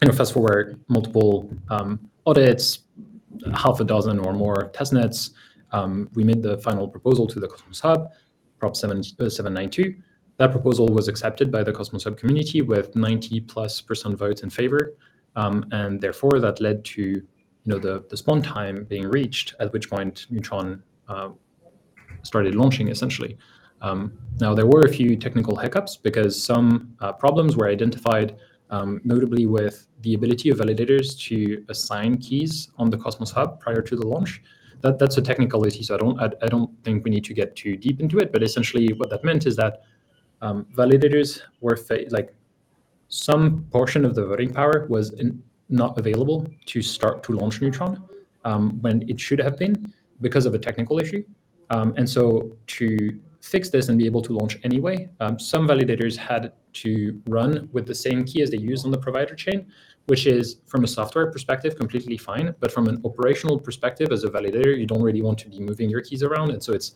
you know, fast forward multiple um, audits, half a dozen or more testnets. Um, we made the final proposal to the Cosmos Hub, Prop seven ninety-two. That proposal was accepted by the Cosmos Hub community with ninety plus percent votes in favor, um, and therefore that led to, you know, the the spawn time being reached, at which point Neutron Uh, started launching essentially. Um, now there were a few technical hiccups because some uh, problems were identified, um, notably with the ability of validators to assign keys on the Cosmos Hub prior to the launch. That that's a technicality, so I don't I, I don't think we need to get too deep into it. But essentially, what that meant is that um, validators were fa like some portion of the voting power was in, not available to start to launch Neutron um, when it should have been, because of a technical issue. Um, and so to fix this and be able to launch anyway, um, some validators had to run with the same key as they use on the provider chain, which is, from a software perspective, completely fine. But from an operational perspective, as a validator, you don't really want to be moving your keys around. And so it's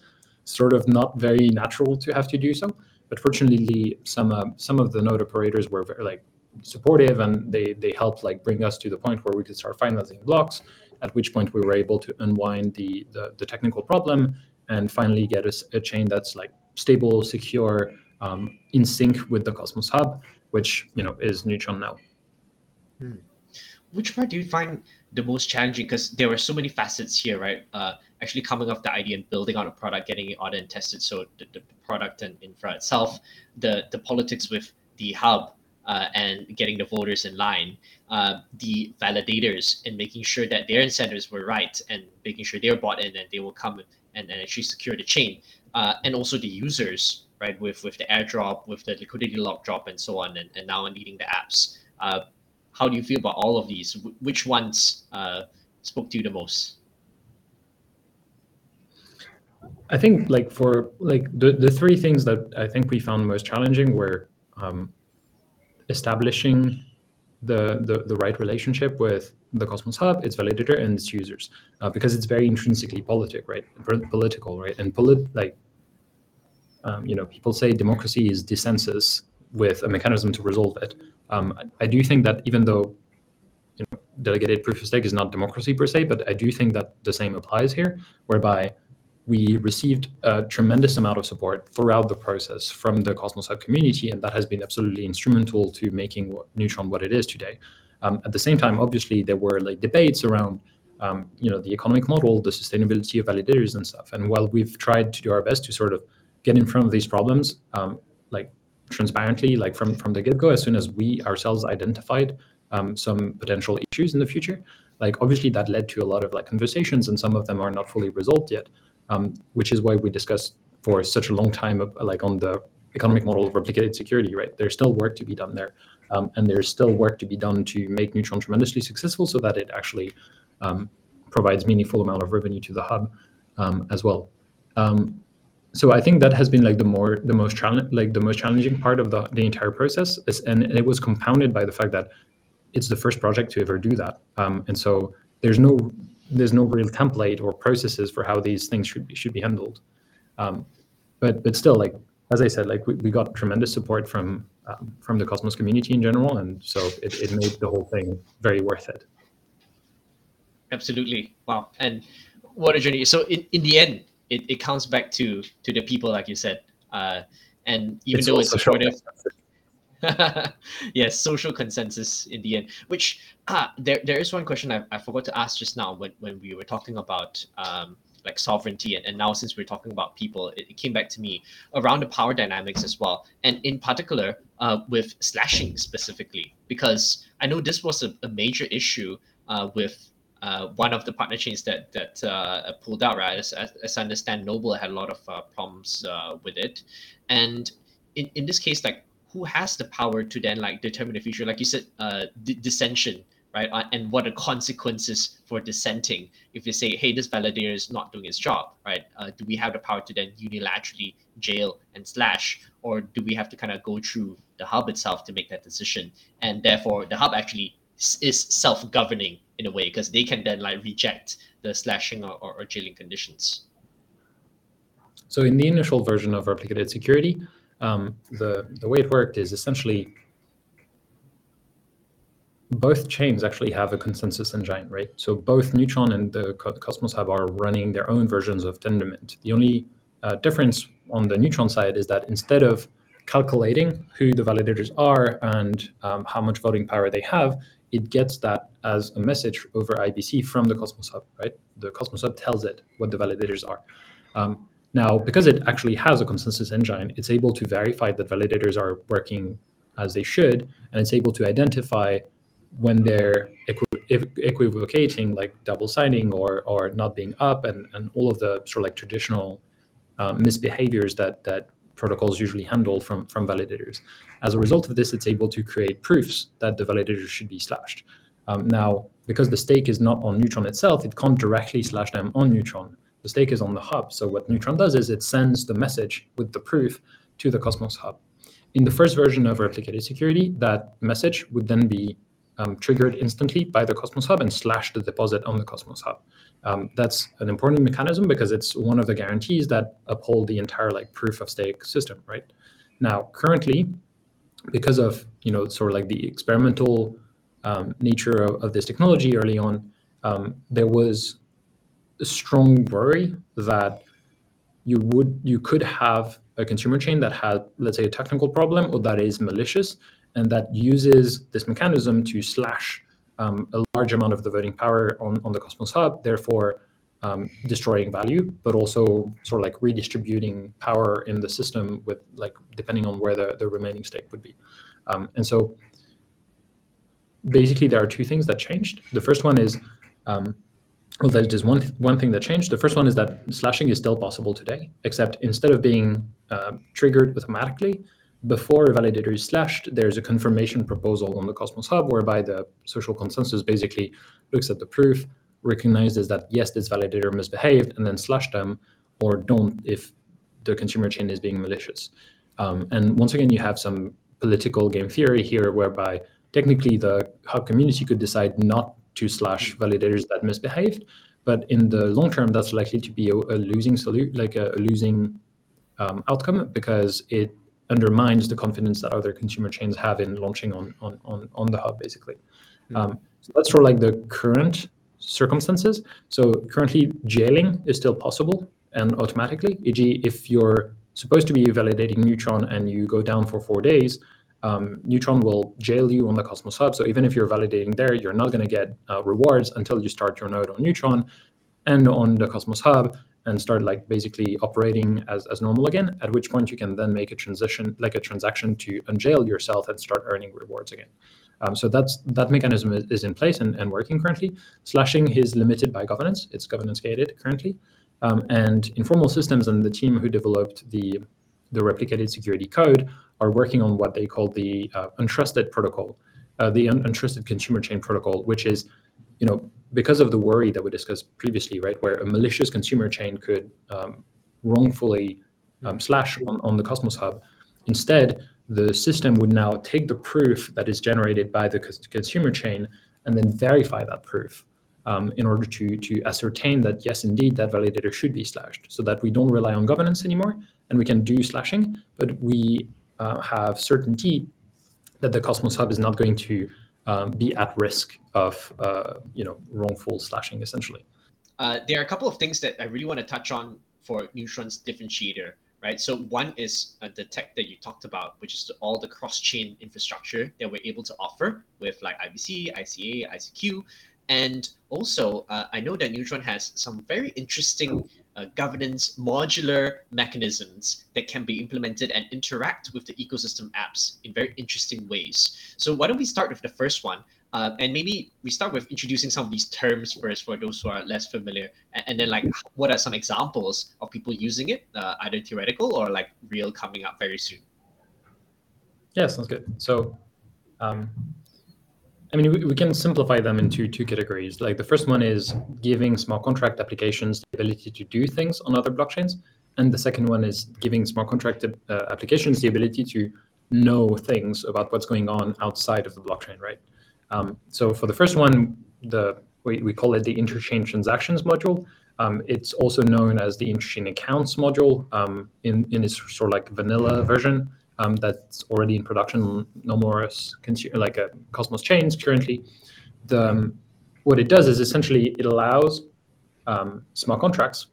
sort of not very natural to have to do so. But fortunately, some uh, some of the node operators were very, like, supportive, and they, they helped like bring us to the point where we could start finalizing blocks, at which point we were able to unwind the, the, the technical problem and finally get a, a chain that's like stable, secure, um, in sync with the Cosmos Hub, which, you know, is Neutron now. Hmm. Which part do you find the most challenging? Because there were so many facets here, right? Uh, actually coming up with the idea and building on a product, getting it audited and tested. So the, the product and infra itself, the, the politics with the hub, Uh, and getting the voters in line, uh, the validators, and making sure that their incentives were right, and making sure they're bought in, and they will come and, and actually secure the chain, uh, and also the users, right, with with the airdrop, with the liquidity lock drop, and so on, and, and now leading the apps. Uh, how do you feel about all of these? W which ones uh, spoke to you the most? I think like for like the the three things that I think we found most challenging were Um, establishing the, the the right relationship with the Cosmos Hub, its validator, and its users, uh, because it's very intrinsically politic, right? Political, right? And polit like, um, you know, people say democracy is dissensus with a mechanism to resolve it. Um, I, I do think that even though, you know, delegated proof of stake is not democracy per se, but I do think that the same applies here, whereby we received a tremendous amount of support throughout the process from the Cosmos Hub community, and that has been absolutely instrumental to making Neutron what it is today. Um, at the same time, obviously, there were like debates around, um, you know, the economic model, the sustainability of validators and stuff. And while we've tried to do our best to sort of get in front of these problems, um, like transparently, like from, from the get-go, as soon as we ourselves identified um, some potential issues in the future, like obviously that led to a lot of like conversations, and some of them are not fully resolved yet. Um, which is why we discussed for such a long time, like on the economic model of replicated security, right? There's still work to be done there. Um, and there's still work to be done to make Neutron tremendously successful so that it actually um, provides meaningful amount of revenue to the hub um, as well. Um, so I think that has been like the more, the most like the most challenging part of the, the entire process. Is, and it was compounded by the fact that it's the first project to ever do that. Um, and so there's no, there's no real template or processes for how these things should be, should be handled. Um, but but still, like as I said, like we, we got tremendous support from um, from the Cosmos community in general, and so it, it made the whole thing very worth it. Absolutely. Wow. And what a journey. So in, in the end, it, it comes back to to the people, like you said. Uh, and even it's though it's supportive, yes, social consensus in the end. Which ah, there there is one question I, I forgot to ask just now when, when we were talking about um, like sovereignty, and, and now since we're talking about people, it, it came back to me around the power dynamics as well, and in particular uh, with slashing specifically, because I know this was a, a major issue uh, with. Uh, one of the partner chains that that uh, pulled out, right? As, as, as I understand, Noble had a lot of uh, problems uh, with it, and in, in this case, like who has the power to then like determine the future? Like you said, uh, d- dissension, right? Uh, and what are consequences for dissenting if they say, "Hey, this validator is not doing its job," right? Uh, do we have the power to then unilaterally jail and slash, or do we have to kind of go through the hub itself to make that decision? And therefore, the hub actually is self-governing in a way, because they can then like reject the slashing or, or, or jailing conditions. So in the initial version of replicated security, um, the, the way it worked is essentially both chains actually have a consensus engine, right? So both Neutron and the Cosmos Hub are running their own versions of Tendermint. The only uh, difference on the Neutron side is that instead of calculating who the validators are and um, how much voting power they have, it gets that as a message over I B C from the Cosmos Hub, right? The Cosmos Hub tells it what the validators are. Um, now, because it actually has a consensus engine, it's able to verify that validators are working as they should, and it's able to identify when they're equi- equivocating, like double signing or or not being up, and, and all of the sort of like traditional uh, misbehaviors that that protocols usually handle from, from validators. As a result of this, it's able to create proofs that the validators should be slashed. Um, now, because the stake is not on Neutron itself, it can't directly slash them on Neutron. The stake is on the hub. So what Neutron does is it sends the message with the proof to the Cosmos Hub. In the first version of replicated security, that message would then be um, triggered instantly by the Cosmos Hub and slash the deposit on the Cosmos Hub. Um, that's an important mechanism because it's one of the guarantees that uphold the entire like proof of stake system, right? Now, currently, because of, you know, sort of like the experimental um, nature of, of this technology early on, um, there was a strong worry that you would, you could have a consumer chain that had, let's say, a technical problem or that is malicious and that uses this mechanism to slash Um, a large amount of the voting power on, on the Cosmos Hub, therefore um, destroying value, but also sort of like redistributing power in the system with like, depending on where the, the remaining stake would be. Um, and so basically there are two things that changed. The first one is, um, well, there's just one, one thing that changed. The first one is that slashing is still possible today, except instead of being uh, triggered automatically, before a validator is slashed, there's a confirmation proposal on the Cosmos Hub whereby the social consensus basically looks at the proof, recognizes that, yes, this validator misbehaved, and then slash them or don't if the consumer chain is being malicious. Um, and once again, you have some political game theory here whereby technically the Hub community could decide not to slash validators that misbehaved, but in the long term, that's likely to be a, a losing solu- like a, a losing um, outcome because it undermines the confidence that other consumer chains have in launching on on on, on the hub, basically. Mm-hmm. Um, so that's sort of like the current circumstances. So currently, jailing is still possible and automatically, for example, if you're supposed to be validating Neutron and you go down for four days, um, Neutron will jail you on the Cosmos Hub. So even if you're validating there, you're not going to get uh, rewards until you start your node on Neutron and on the Cosmos Hub, and start like basically operating as, as normal again, at which point you can then make a transition, like a transaction to unjail yourself and start earning rewards again. Um, so that's that mechanism is, is in place and, and working currently. Slashing is limited by governance. It's governance gated currently. Um, and informal systems and the team who developed the, the replicated security code are working on what they call the uh, untrusted protocol, uh, the un- untrusted consumer chain protocol, which is, you know, because of the worry that we discussed previously, right, where a malicious consumer chain could um, wrongfully um, slash on, on the Cosmos Hub. Instead, the system would now take the proof that is generated by the cons- consumer chain and then verify that proof. um, in order to, to ascertain that, yes, indeed, that validator should be slashed, so that we don't rely on governance anymore, and we can do slashing, but we uh, have certainty that the Cosmos Hub is not going to um, be at risk of uh, you know, wrongful slashing, essentially. Uh, there are a couple of things that I really want to touch on for Neutron's differentiator, right? So one is uh, the tech that you talked about, which is all the cross-chain infrastructure that we're able to offer with like I B C, I C A, I C Q. And also, uh, I know that Neutron has some very interesting uh, governance modular mechanisms that can be implemented and interact with the ecosystem apps in very interesting ways. So why don't we start with the first one? Uh, and maybe we start with introducing some of these terms first for those who are less familiar, and, and then like what are some examples of people using it, uh, either theoretical or like real coming up very soon? Yeah, sounds good. So, um, I mean, we, we can simplify them into two categories. Like the first one is giving smart contract applications the ability to do things on other blockchains. And the second one is giving smart contract uh, applications the ability to know things about what's going on outside of the blockchain, right? Um, so for the first one, the we, we call it the interchain transactions module. Um, it's also known as the interchain accounts module um, in, in its sort of like vanilla version um, that's already in production on numerous like a Cosmos chains currently. The, um, what it does is essentially it allows um, smart contracts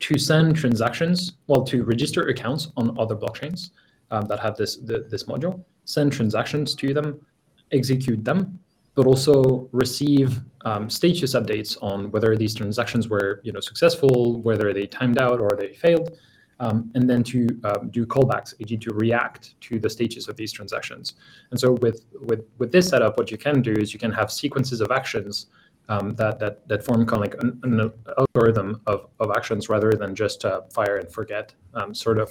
to send transactions, well, to register accounts on other blockchains um, that have this the, this module, send transactions to them, execute them, but also receive um, status updates on whether these transactions were, you know, successful, whether they timed out or they failed, um, and then to uh, do callbacks, for example, to react to the status of these transactions. And so, with with with this setup, what you can do is you can have sequences of actions um, that that that form kind of like an, an algorithm of of actions rather than just uh, fire and forget um, sort of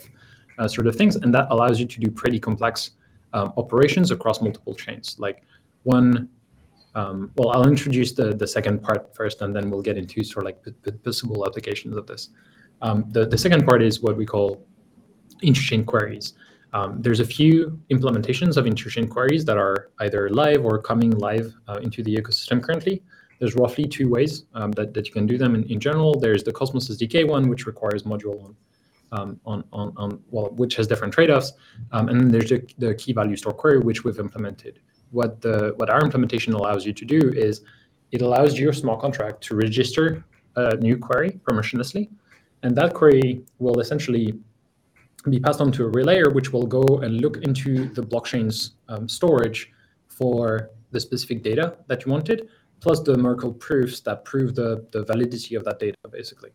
uh, sort of things, and that allows you to do pretty complex Um, operations across multiple chains. Like one, um, well, I'll introduce the, the second part first, and then we'll get into sort of like p- possible applications of this. Um, the, the second part is what we call interchain queries. Um, there's a few implementations of interchain queries that are either live or coming live uh, into the ecosystem currently. There's roughly two ways um, that, that you can do them in, in general. There's the Cosmos S D K one, which requires module one. Um, on, on, on, well, which has different trade-offs, um, and then there's the, the key value store query, which we've implemented. What the what our implementation allows you to do is it allows your smart contract to register a new query permissionlessly, and that query will essentially be passed on to a relayer, which will go and look into the blockchain's um, storage for the specific data that you wanted, plus the Merkle proofs that prove the, the validity of that data, basically.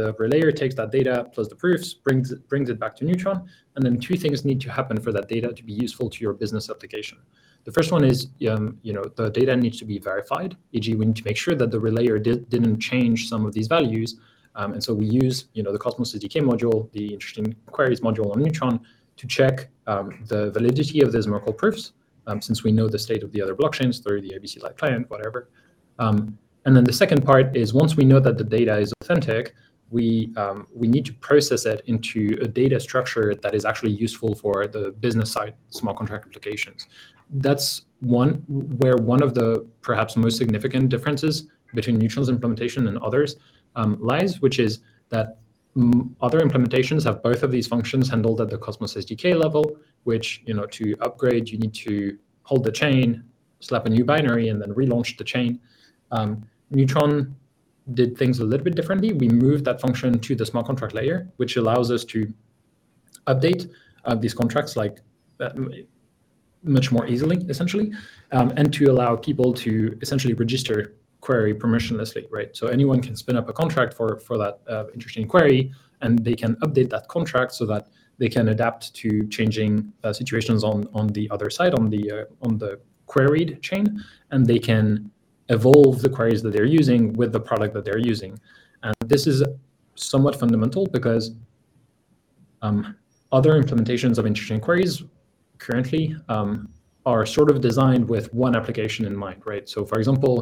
The relayer takes that data plus the proofs, brings it, brings it back to Neutron, and then two things need to happen for that data to be useful to your business application. The first one is, um, you know, the data needs to be verified, for example, we need to make sure that the relayer did, didn't change some of these values, um, and so we use, you know, the Cosmos S D K module, the interesting queries module on Neutron, to check um, the validity of these Merkle proofs, um, since we know the state of the other blockchains through the I B C Live client, whatever. Um, and then the second part is once we know that the data is authentic, we um, we need to process it into a data structure that is actually useful for the business side smart contract applications. That's one where one of the perhaps most significant differences between Neutron's implementation and others um, lies, which is that m- other implementations have both of these functions handled at the Cosmos S D K level, which, you know, to upgrade, you need to hold the chain, slap a new binary, and then relaunch the chain. Um, Neutron did things a little bit differently. We moved that function to the smart contract layer, which allows us to update uh, these contracts like uh, much more easily, essentially, um, and to allow people to essentially register query permissionlessly, right? So anyone can spin up a contract for, for that uh, interesting query, and they can update that contract so that they can adapt to changing uh, situations on, on the other side, on the uh, on the queried chain, and they can evolve the queries that they're using with the product that they're using. And this is somewhat fundamental because um, other implementations of interchain queries currently um, are sort of designed with one application in mind, right? So for example,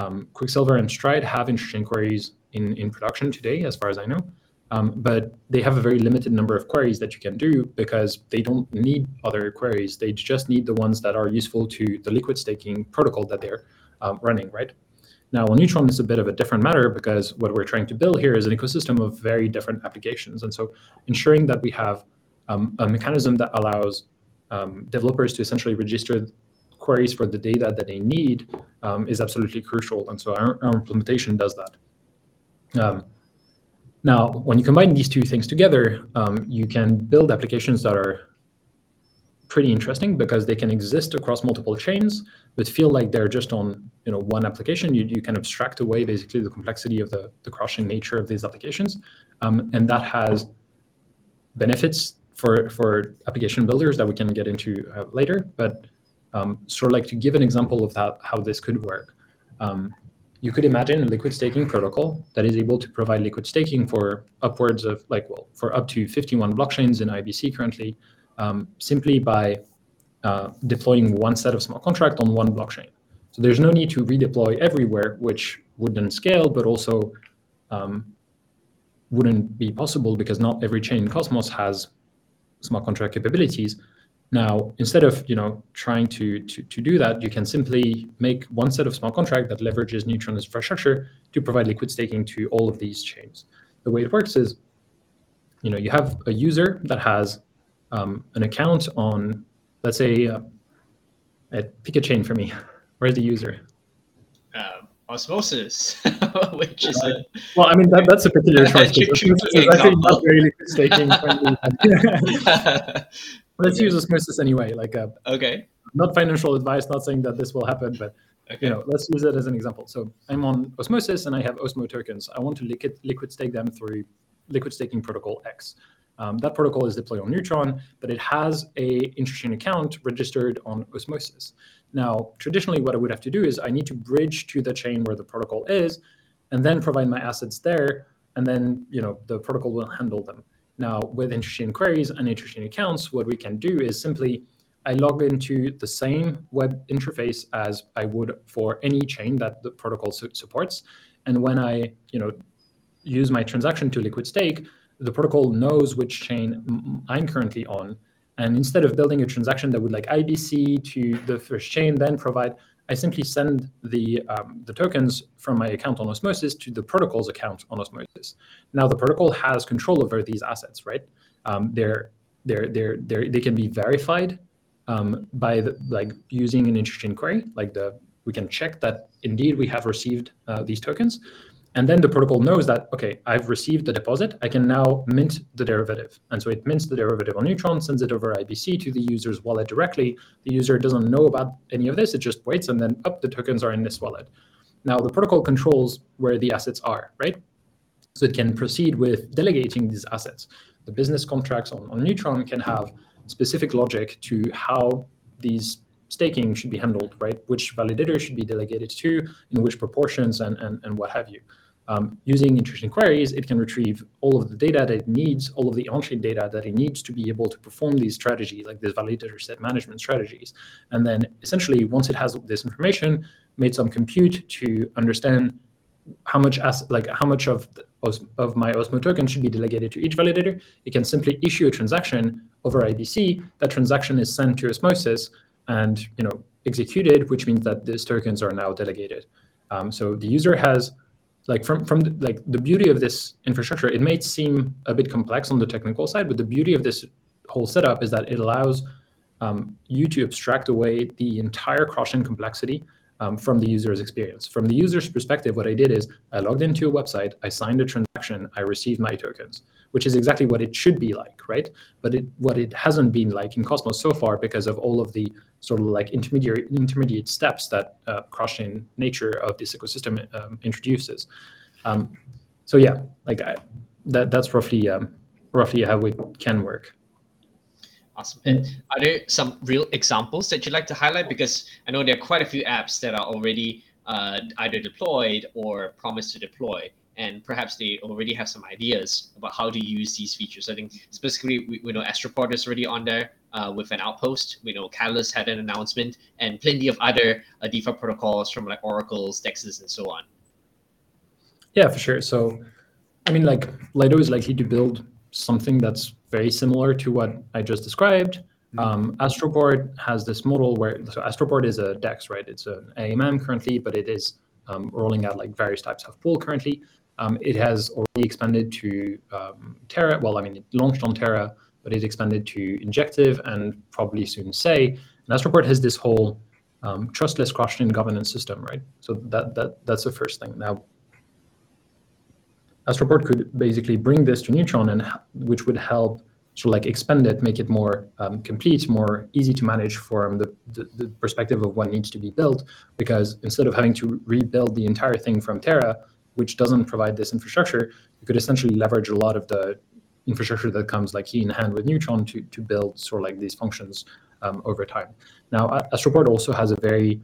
um, Quicksilver and Stride have interchain queries in, in production today, as far as I know, um, but they have a very limited number of queries that you can do because they don't need other queries. They just need the ones that are useful to the liquid staking protocol that they're Um, running, right? Now, well, Neutron is a bit of a different matter because what we're trying to build here is an ecosystem of very different applications. And so ensuring that we have um, a mechanism that allows um, developers to essentially register queries for the data that they need um, is absolutely crucial. And so our, our implementation does that. Um, now, when you combine these two things together, um, you can build applications that are pretty interesting because they can exist across multiple chains, but feel like they're just on you know one application. You, you can abstract away basically the complexity of the, the cross-chain nature of these applications. Um, and that has benefits for, for application builders that we can get into uh, later. But um, sort of like to give an example of that, how this could work. Um, you could imagine a liquid staking protocol that is able to provide liquid staking for upwards of like, well, for up to fifty-one blockchains in I B C currently, Um, simply by uh, deploying one set of smart contract on one blockchain. So there's no need to redeploy everywhere, which wouldn't scale, but also um, wouldn't be possible because not every chain in Cosmos has smart contract capabilities. Now, instead of you know trying to, to, to do that, you can simply make one set of smart contract that leverages Neutron infrastructure to provide liquid staking to all of these chains. The way it works is you know, you have a user that has Um, an account on, let's say, uh, pick a chain for me. Where's the user? Um, Osmosis, which is uh, a... Well, I mean, that, that's a particular choice. I think that's very liquid staking. Let's okay. use Osmosis anyway. Like, uh, okay. Not financial advice, not saying that this will happen, but okay. you know, let's use it as an example. So I'm on Osmosis and I have Osmo tokens. I want to liquid, liquid stake them through liquid staking protocol X. Um, that protocol is deployed on Neutron, but it has a interchain account registered on Osmosis. Now, traditionally, what I would have to do is I need to bridge to the chain where the protocol is, and then provide my assets there, and then you know the protocol will handle them. Now, with interchain queries and interchain accounts, what we can do is simply I log into the same web interface as I would for any chain that the protocol su- supports, and when I you know use my transaction to liquid stake, the protocol knows which chain I'm currently on. And instead of building a transaction that would like I B C to the first chain, then provide, I simply send the um, the tokens from my account on Osmosis to the protocol's account on Osmosis. Now the protocol has control over these assets, right? Um, they're, they're, they're, they're, they can be verified um, by the, like using an interchain query. Like the we can check that indeed we have received uh, these tokens. And then the protocol knows that, okay, I've received the deposit, I can now mint the derivative. And so it mints the derivative on Neutron, sends it over I B C to the user's wallet directly. The user doesn't know about any of this, it just waits and then up, the tokens are in this wallet. Now the protocol controls where the assets are, right? So it can proceed with delegating these assets. The business contracts on, on Neutron can have specific logic to how these staking should be handled, right? Which validator should be delegated to, in which proportions, and, and, and what have you. Um, using interchain queries, it can retrieve all of the data that it needs, all of the on-chain data that it needs to be able to perform these strategies, like these validator set management strategies. And then essentially, once it has this information, made some compute to understand how much as, like how much of the, of my Osmo token should be delegated to each validator, it can simply issue a transaction over I B C. That transaction is sent to Osmosis and you know executed, which means that these tokens are now delegated. Um, so the user has, like from from the, like the beauty of this infrastructure, it may seem a bit complex on the technical side, but the beauty of this whole setup is that it allows um, you to abstract away the entire cross-chain complexity um, from the user's experience. From the user's perspective, what I did is I logged into a website, I signed a transaction, I received my tokens, which is exactly what it should be like, right? But it, what it hasn't been like in Cosmos so far because of all of the sort of like intermediate intermediate steps that uh, cross-chain nature of this ecosystem um, introduces. Um, so yeah, like I, that that's roughly um, roughly how it can work. Awesome. And are there some real examples that you'd like to highlight? Because I know there are quite a few apps that are already uh, either deployed or promised to deploy. And perhaps they already have some ideas about how to use these features. I think specifically, we, we know Astroport is already on there uh, with an outpost. We know Catalyst had an announcement and plenty of other uh, DeFi protocols from like Oracle's, Dexes, and so on. Yeah, for sure. So, I mean, like Lido is likely to build something that's very similar to what I just described. Um, Astroport has this model where, so Astroport is a DEX, right? It's an A M M currently, but it is um, rolling out like various types of pool currently. Um, it has already expanded to um, Terra. Well, I mean, it launched on Terra, but it expanded to Injective and probably soon Say. And Astroport has this whole um, trustless cross-chain governance system, right? So that that that's the first thing. Now, Astroport could basically bring this to Neutron, and which would help sort of like expand it, make it more um, complete, more easy to manage from the, the, the perspective of what needs to be built. Because instead of having to rebuild the entire thing from Terra, which doesn't provide this infrastructure, you could essentially leverage a lot of the infrastructure that comes like key in hand with Neutron to, to build sort of like these functions um, over time. Now, Astroport also has a very,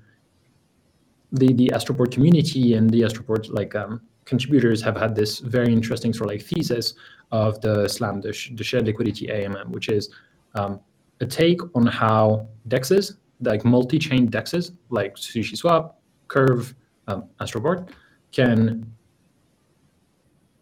the, the Astroport community and the Astroport like um, contributors have had this very interesting sort of like thesis of the SLAM, the, sh the shared liquidity A M M, which is um, a take on how D E Xs, like multi-chain D E Xs, like SushiSwap, Curve, um, Astroport, can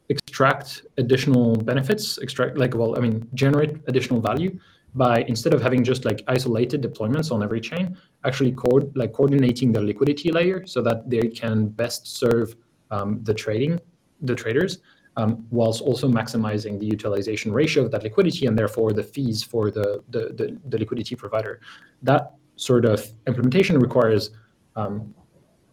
extract additional benefits, extract like, well, I mean, generate additional value by, instead of having just like isolated deployments on every chain, actually co- like coordinating the liquidity layer so that they can best serve um, the trading, the traders, um, whilst also maximizing the utilization ratio of that liquidity and therefore the fees for the, the, the, the liquidity provider. That sort of implementation requires um,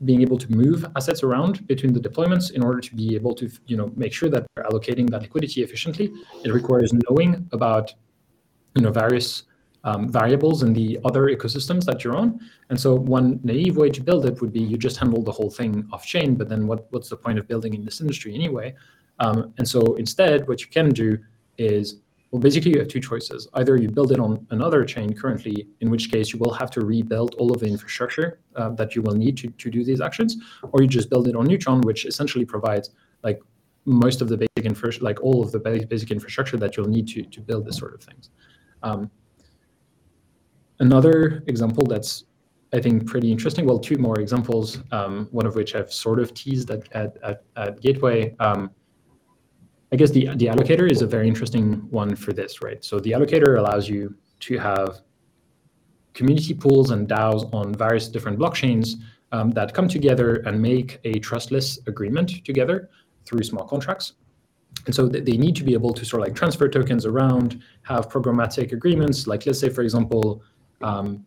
being able to move assets around between the deployments in order to be able to, you know, make sure that they're allocating that liquidity efficiently. It requires knowing about, you know, various um, variables in the other ecosystems that you're on. And so one naive way to build it would be you just handle the whole thing off chain, but then what, what's the point of building in this industry anyway? Um, and so instead, what you can do is, well, basically you have two choices. Either you build it on another chain currently, in which case you will have to rebuild all of the infrastructure uh, that you will need to, to do these actions, or you just build it on Neutron, which essentially provides like most of the basic infra, like all of the basic infrastructure that you'll need to, to build this sort of things. Um, another example that's, I think, pretty interesting, well, two more examples, um, one of which I've sort of teased at, at, at, at Gateway. Um, I guess the, the allocator is a very interesting one for this, right? So the allocator allows you to have community pools and DAOs on various different blockchains um, that come together and make a trustless agreement together through smart contracts. And so th they need to be able to sort of like transfer tokens around, have programmatic agreements. Like let's say, for example, um,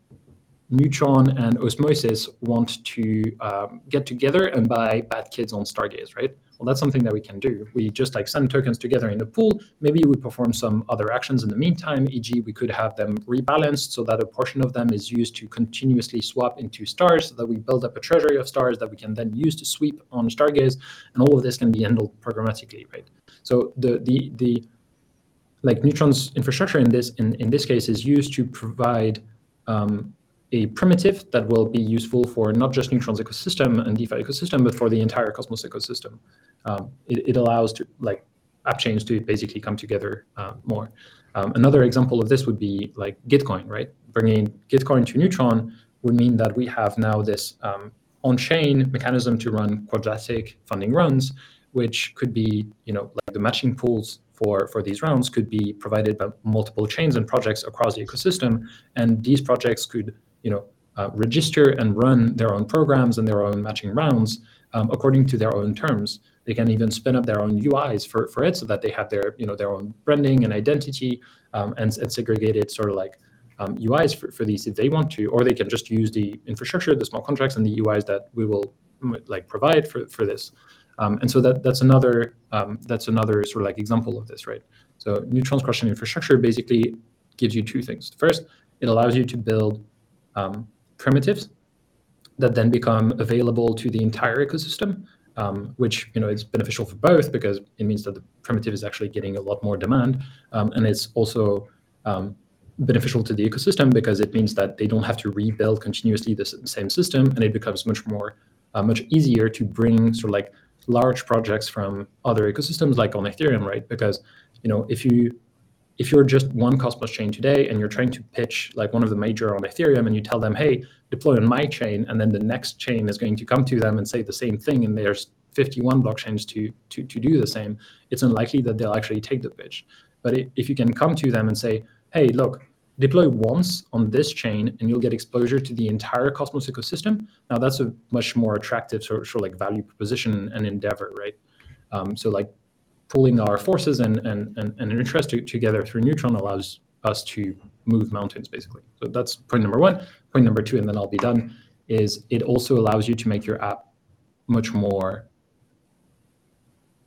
Neutron and Osmosis want to um, get together and buy bad kids on Stargaze, right? Well, that's something that we can do. We just like send tokens together in a pool. Maybe we perform some other actions in the meantime, for example we could have them rebalanced so that a portion of them is used to continuously swap into stars so that we build up a treasury of stars that we can then use to sweep on Stargaze. And all of this can be handled programmatically, right? So the the the like Neutron's infrastructure in this in, in this case is used to provide um, a primitive that will be useful for not just Neutron's ecosystem and DeFi ecosystem, but for the entire Cosmos ecosystem. Um, it, it allows to like app chains to basically come together uh, more. Um, another example of this would be like Gitcoin, right? Bringing Gitcoin to Neutron would mean that we have now this um, on-chain mechanism to run quadratic funding runs, which could be, you know, like the matching pools for, for these rounds could be provided by multiple chains and projects across the ecosystem, and these projects could, you know, uh, register and run their own programs and their own matching rounds um, according to their own terms. They can even spin up their own U Is for, for it so that they have their, you know, their own branding and identity um, and, and segregated sort of like um, U Is for, for these if they want to, or they can just use the infrastructure, the smart contracts and the U Is that we will like provide for, for this. Um, and so that, that's another um, that's another sort of like example of this, right? So Neutron's cross-chain infrastructure basically gives you two things. First, it allows you to build Um, primitives that then become available to the entire ecosystem, um, which, you know, it's beneficial for both because it means that the primitive is actually getting a lot more demand, um, and it's also um, beneficial to the ecosystem because it means that they don't have to rebuild continuously the same system, and it becomes much more uh, much easier to bring sort of like large projects from other ecosystems, like on Ethereum, right? Because, you know, if you If you're just one Cosmos chain today and you're trying to pitch like one of the major on Ethereum and you tell them, hey, deploy on my chain, and then the next chain is going to come to them and say the same thing, and there's fifty-one blockchains to, to, to do the same, it's unlikely that they'll actually take the pitch. But if you can come to them and say, hey, look, Deploy once on this chain and you'll get exposure to the entire Cosmos ecosystem. Now that's a much more attractive sort of like value proposition and endeavor, right? Um, so like pooling our forces and and and, and interest to, together through Neutron allows us to move mountains, basically. So that's point number one. Point number two, and then I'll be done, is it also allows you to make your app much more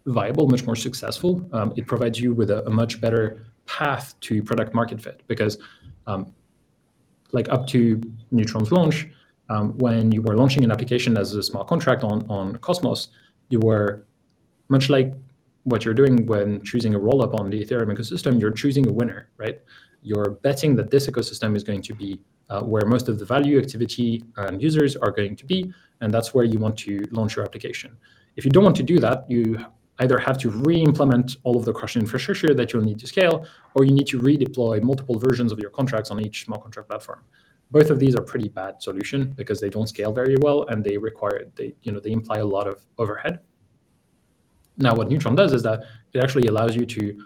viable, much more successful. Um, it provides you with a, a much better path to product market fit, because um, like up to Neutron's launch, um, when you were launching an application as a smart contract on, on Cosmos, you were much like what you're doing when choosing a roll-up on the Ethereum ecosystem, you're choosing a winner, right? You're betting that this ecosystem is going to be uh, where most of the value, activity, and users are going to be, and that's where you want to launch your application. If you don't want to do that, you either have to re-implement all of the crushing infrastructure that you'll need to scale, or you need to redeploy multiple versions of your contracts on each smart contract platform. Both of these are pretty bad solution because they don't scale very well and they require, they you know, they imply a lot of overhead. Now what Neutron does is that it actually allows you to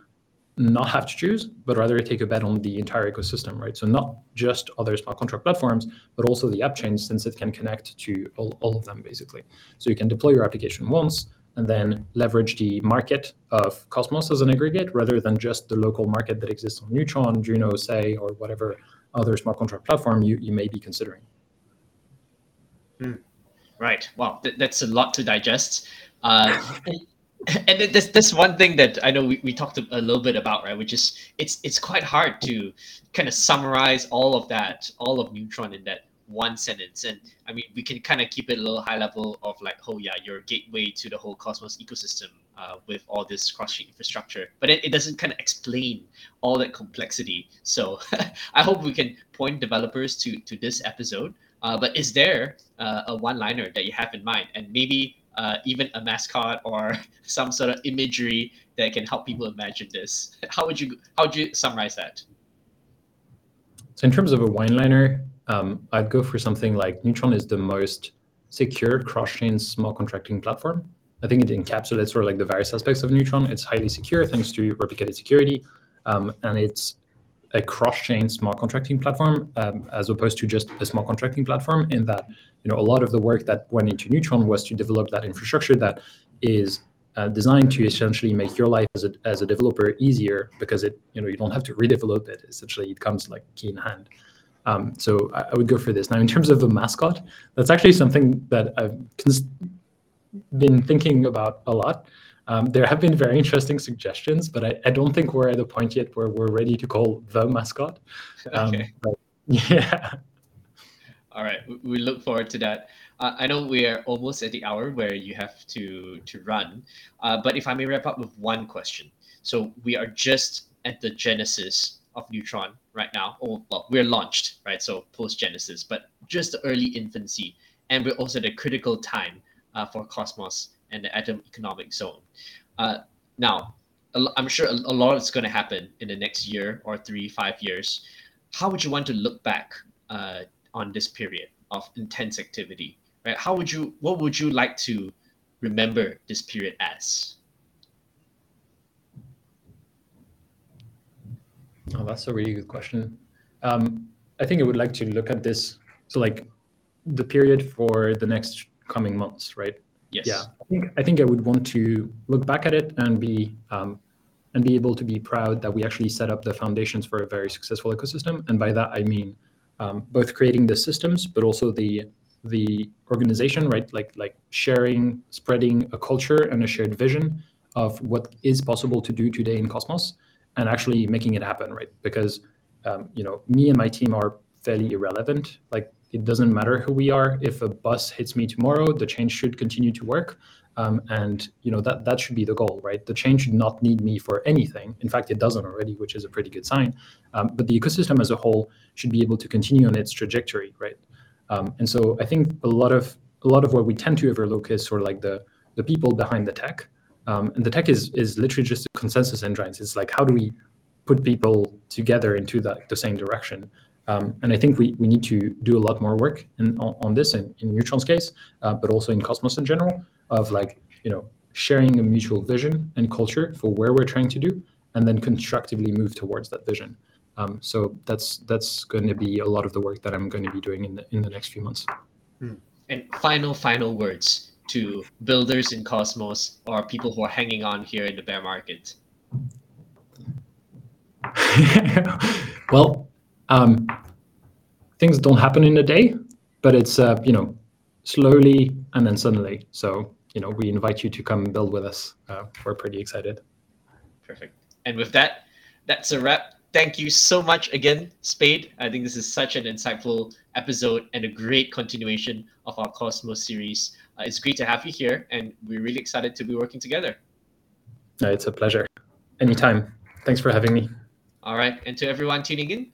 not have to choose, but rather take a bet on the entire ecosystem, right? So not just other smart contract platforms, but also the app chain, since it can connect to all, all of them basically. So you can deploy your application once, and then leverage the market of Cosmos as an aggregate rather than just the local market that exists on Neutron, Juno, Say, or whatever other smart contract platform you, you may be considering. Mm. Right. Wow, Th- that's a lot to digest. Uh, and and there's, there's one thing that I know we, we talked a little bit about, right, which is it's it's quite hard to kind of summarize all of that, all of Neutron in that one sentence. And I mean, we can kind of keep it a little high level of like, oh yeah, you're a gateway to the whole Cosmos ecosystem uh, with all this cross-chain infrastructure, but it, it doesn't kind of explain all that complexity. So I hope we can point developers to, to this episode, uh, but is there uh, a one-liner that you have in mind? And maybe uh, even a mascot or some sort of imagery that can help people imagine this. How would you, how would you summarize that? So in terms of a one-liner, Um, I'd go for something like Neutron is the most secure cross-chain smart contracting platform. I think it encapsulates sort of like the various aspects of Neutron. It's highly secure thanks to replicated security, um, and it's a cross-chain smart contracting platform um, as opposed to just a smart contracting platform. In that, you know, a lot of the work that went into Neutron was to develop that infrastructure that is uh, designed to essentially make your life as a as a developer easier, because it you know you don't have to redevelop it. Essentially, it comes like key in hand. Um, so I, I would go for this. Now, in terms of a mascot, that's actually something that I've cons- been thinking about a lot. Um, there have been very interesting suggestions, but I, I don't think we're at the point yet where we're ready to call the mascot. Um, okay. But yeah. All right. We look forward to that. Uh, I know we are almost at the hour where you have to, to run, uh, but if I may wrap up with one question. So we are just at the genesis of Neutron right now. Oh, well, we're launched, right? So post-Genesis, but just the early infancy. And we're also at a critical time uh, for Cosmos and the Atom Economic Zone. Uh, now, I'm sure a lot is going to happen in the next year or three, five years. How would you want to look back uh, on this period of intense activity, right? How would you, what would you like to remember this period as? Oh, that's a really good question. Um, I think I would like to look at this, so like the period for the next coming months, right? Yes. Yeah. I think I think I would want to look back at it and be um, and be able to be proud that we actually set up the foundations for a very successful ecosystem. And by that I mean um, both creating the systems, but also the the organization, right? Like like sharing, spreading a culture and a shared vision of what is possible to do today in Cosmos, and actually making it happen, right? Because, um, you know, me and my team are fairly irrelevant. Like, it doesn't matter who we are. If a bus hits me tomorrow, the chain should continue to work. Um, and, you know, that, that should be the goal, right? The chain should not need me for anything. In fact, it doesn't already, which is a pretty good sign. Um, but the ecosystem as a whole should be able to continue on its trajectory, right? Um, and so I think a lot of a lot of what we tend to overlook is sort of like the, the people behind the tech. Um, and the tech is is literally just consensus engines. It's like, how do we put people together into the, the same direction? Um, and I think we, we need to do a lot more work in, on, on this in, in Neutron's case, uh, but also in Cosmos in general, of like, you know, sharing a mutual vision and culture for where we're trying to do, and then constructively move towards that vision. Um, so that's that's going to be a lot of the work that I'm going to be doing in the in the next few months. And final, final words to builders in Cosmos or people who are hanging on here in the bear market. Well, um, things don't happen in a day, but it's uh, you know slowly and then suddenly. So you know we invite you to come build with us. Uh, we're pretty excited. Perfect. And with that, that's a wrap. Thank you so much again, Spaydh. I think this is such an insightful episode and a great continuation of our Cosmos series. Uh, it's great to have you here, and we're really excited to be working together. Uh, it's a pleasure. Anytime. Thanks for having me. All right. And to everyone tuning in,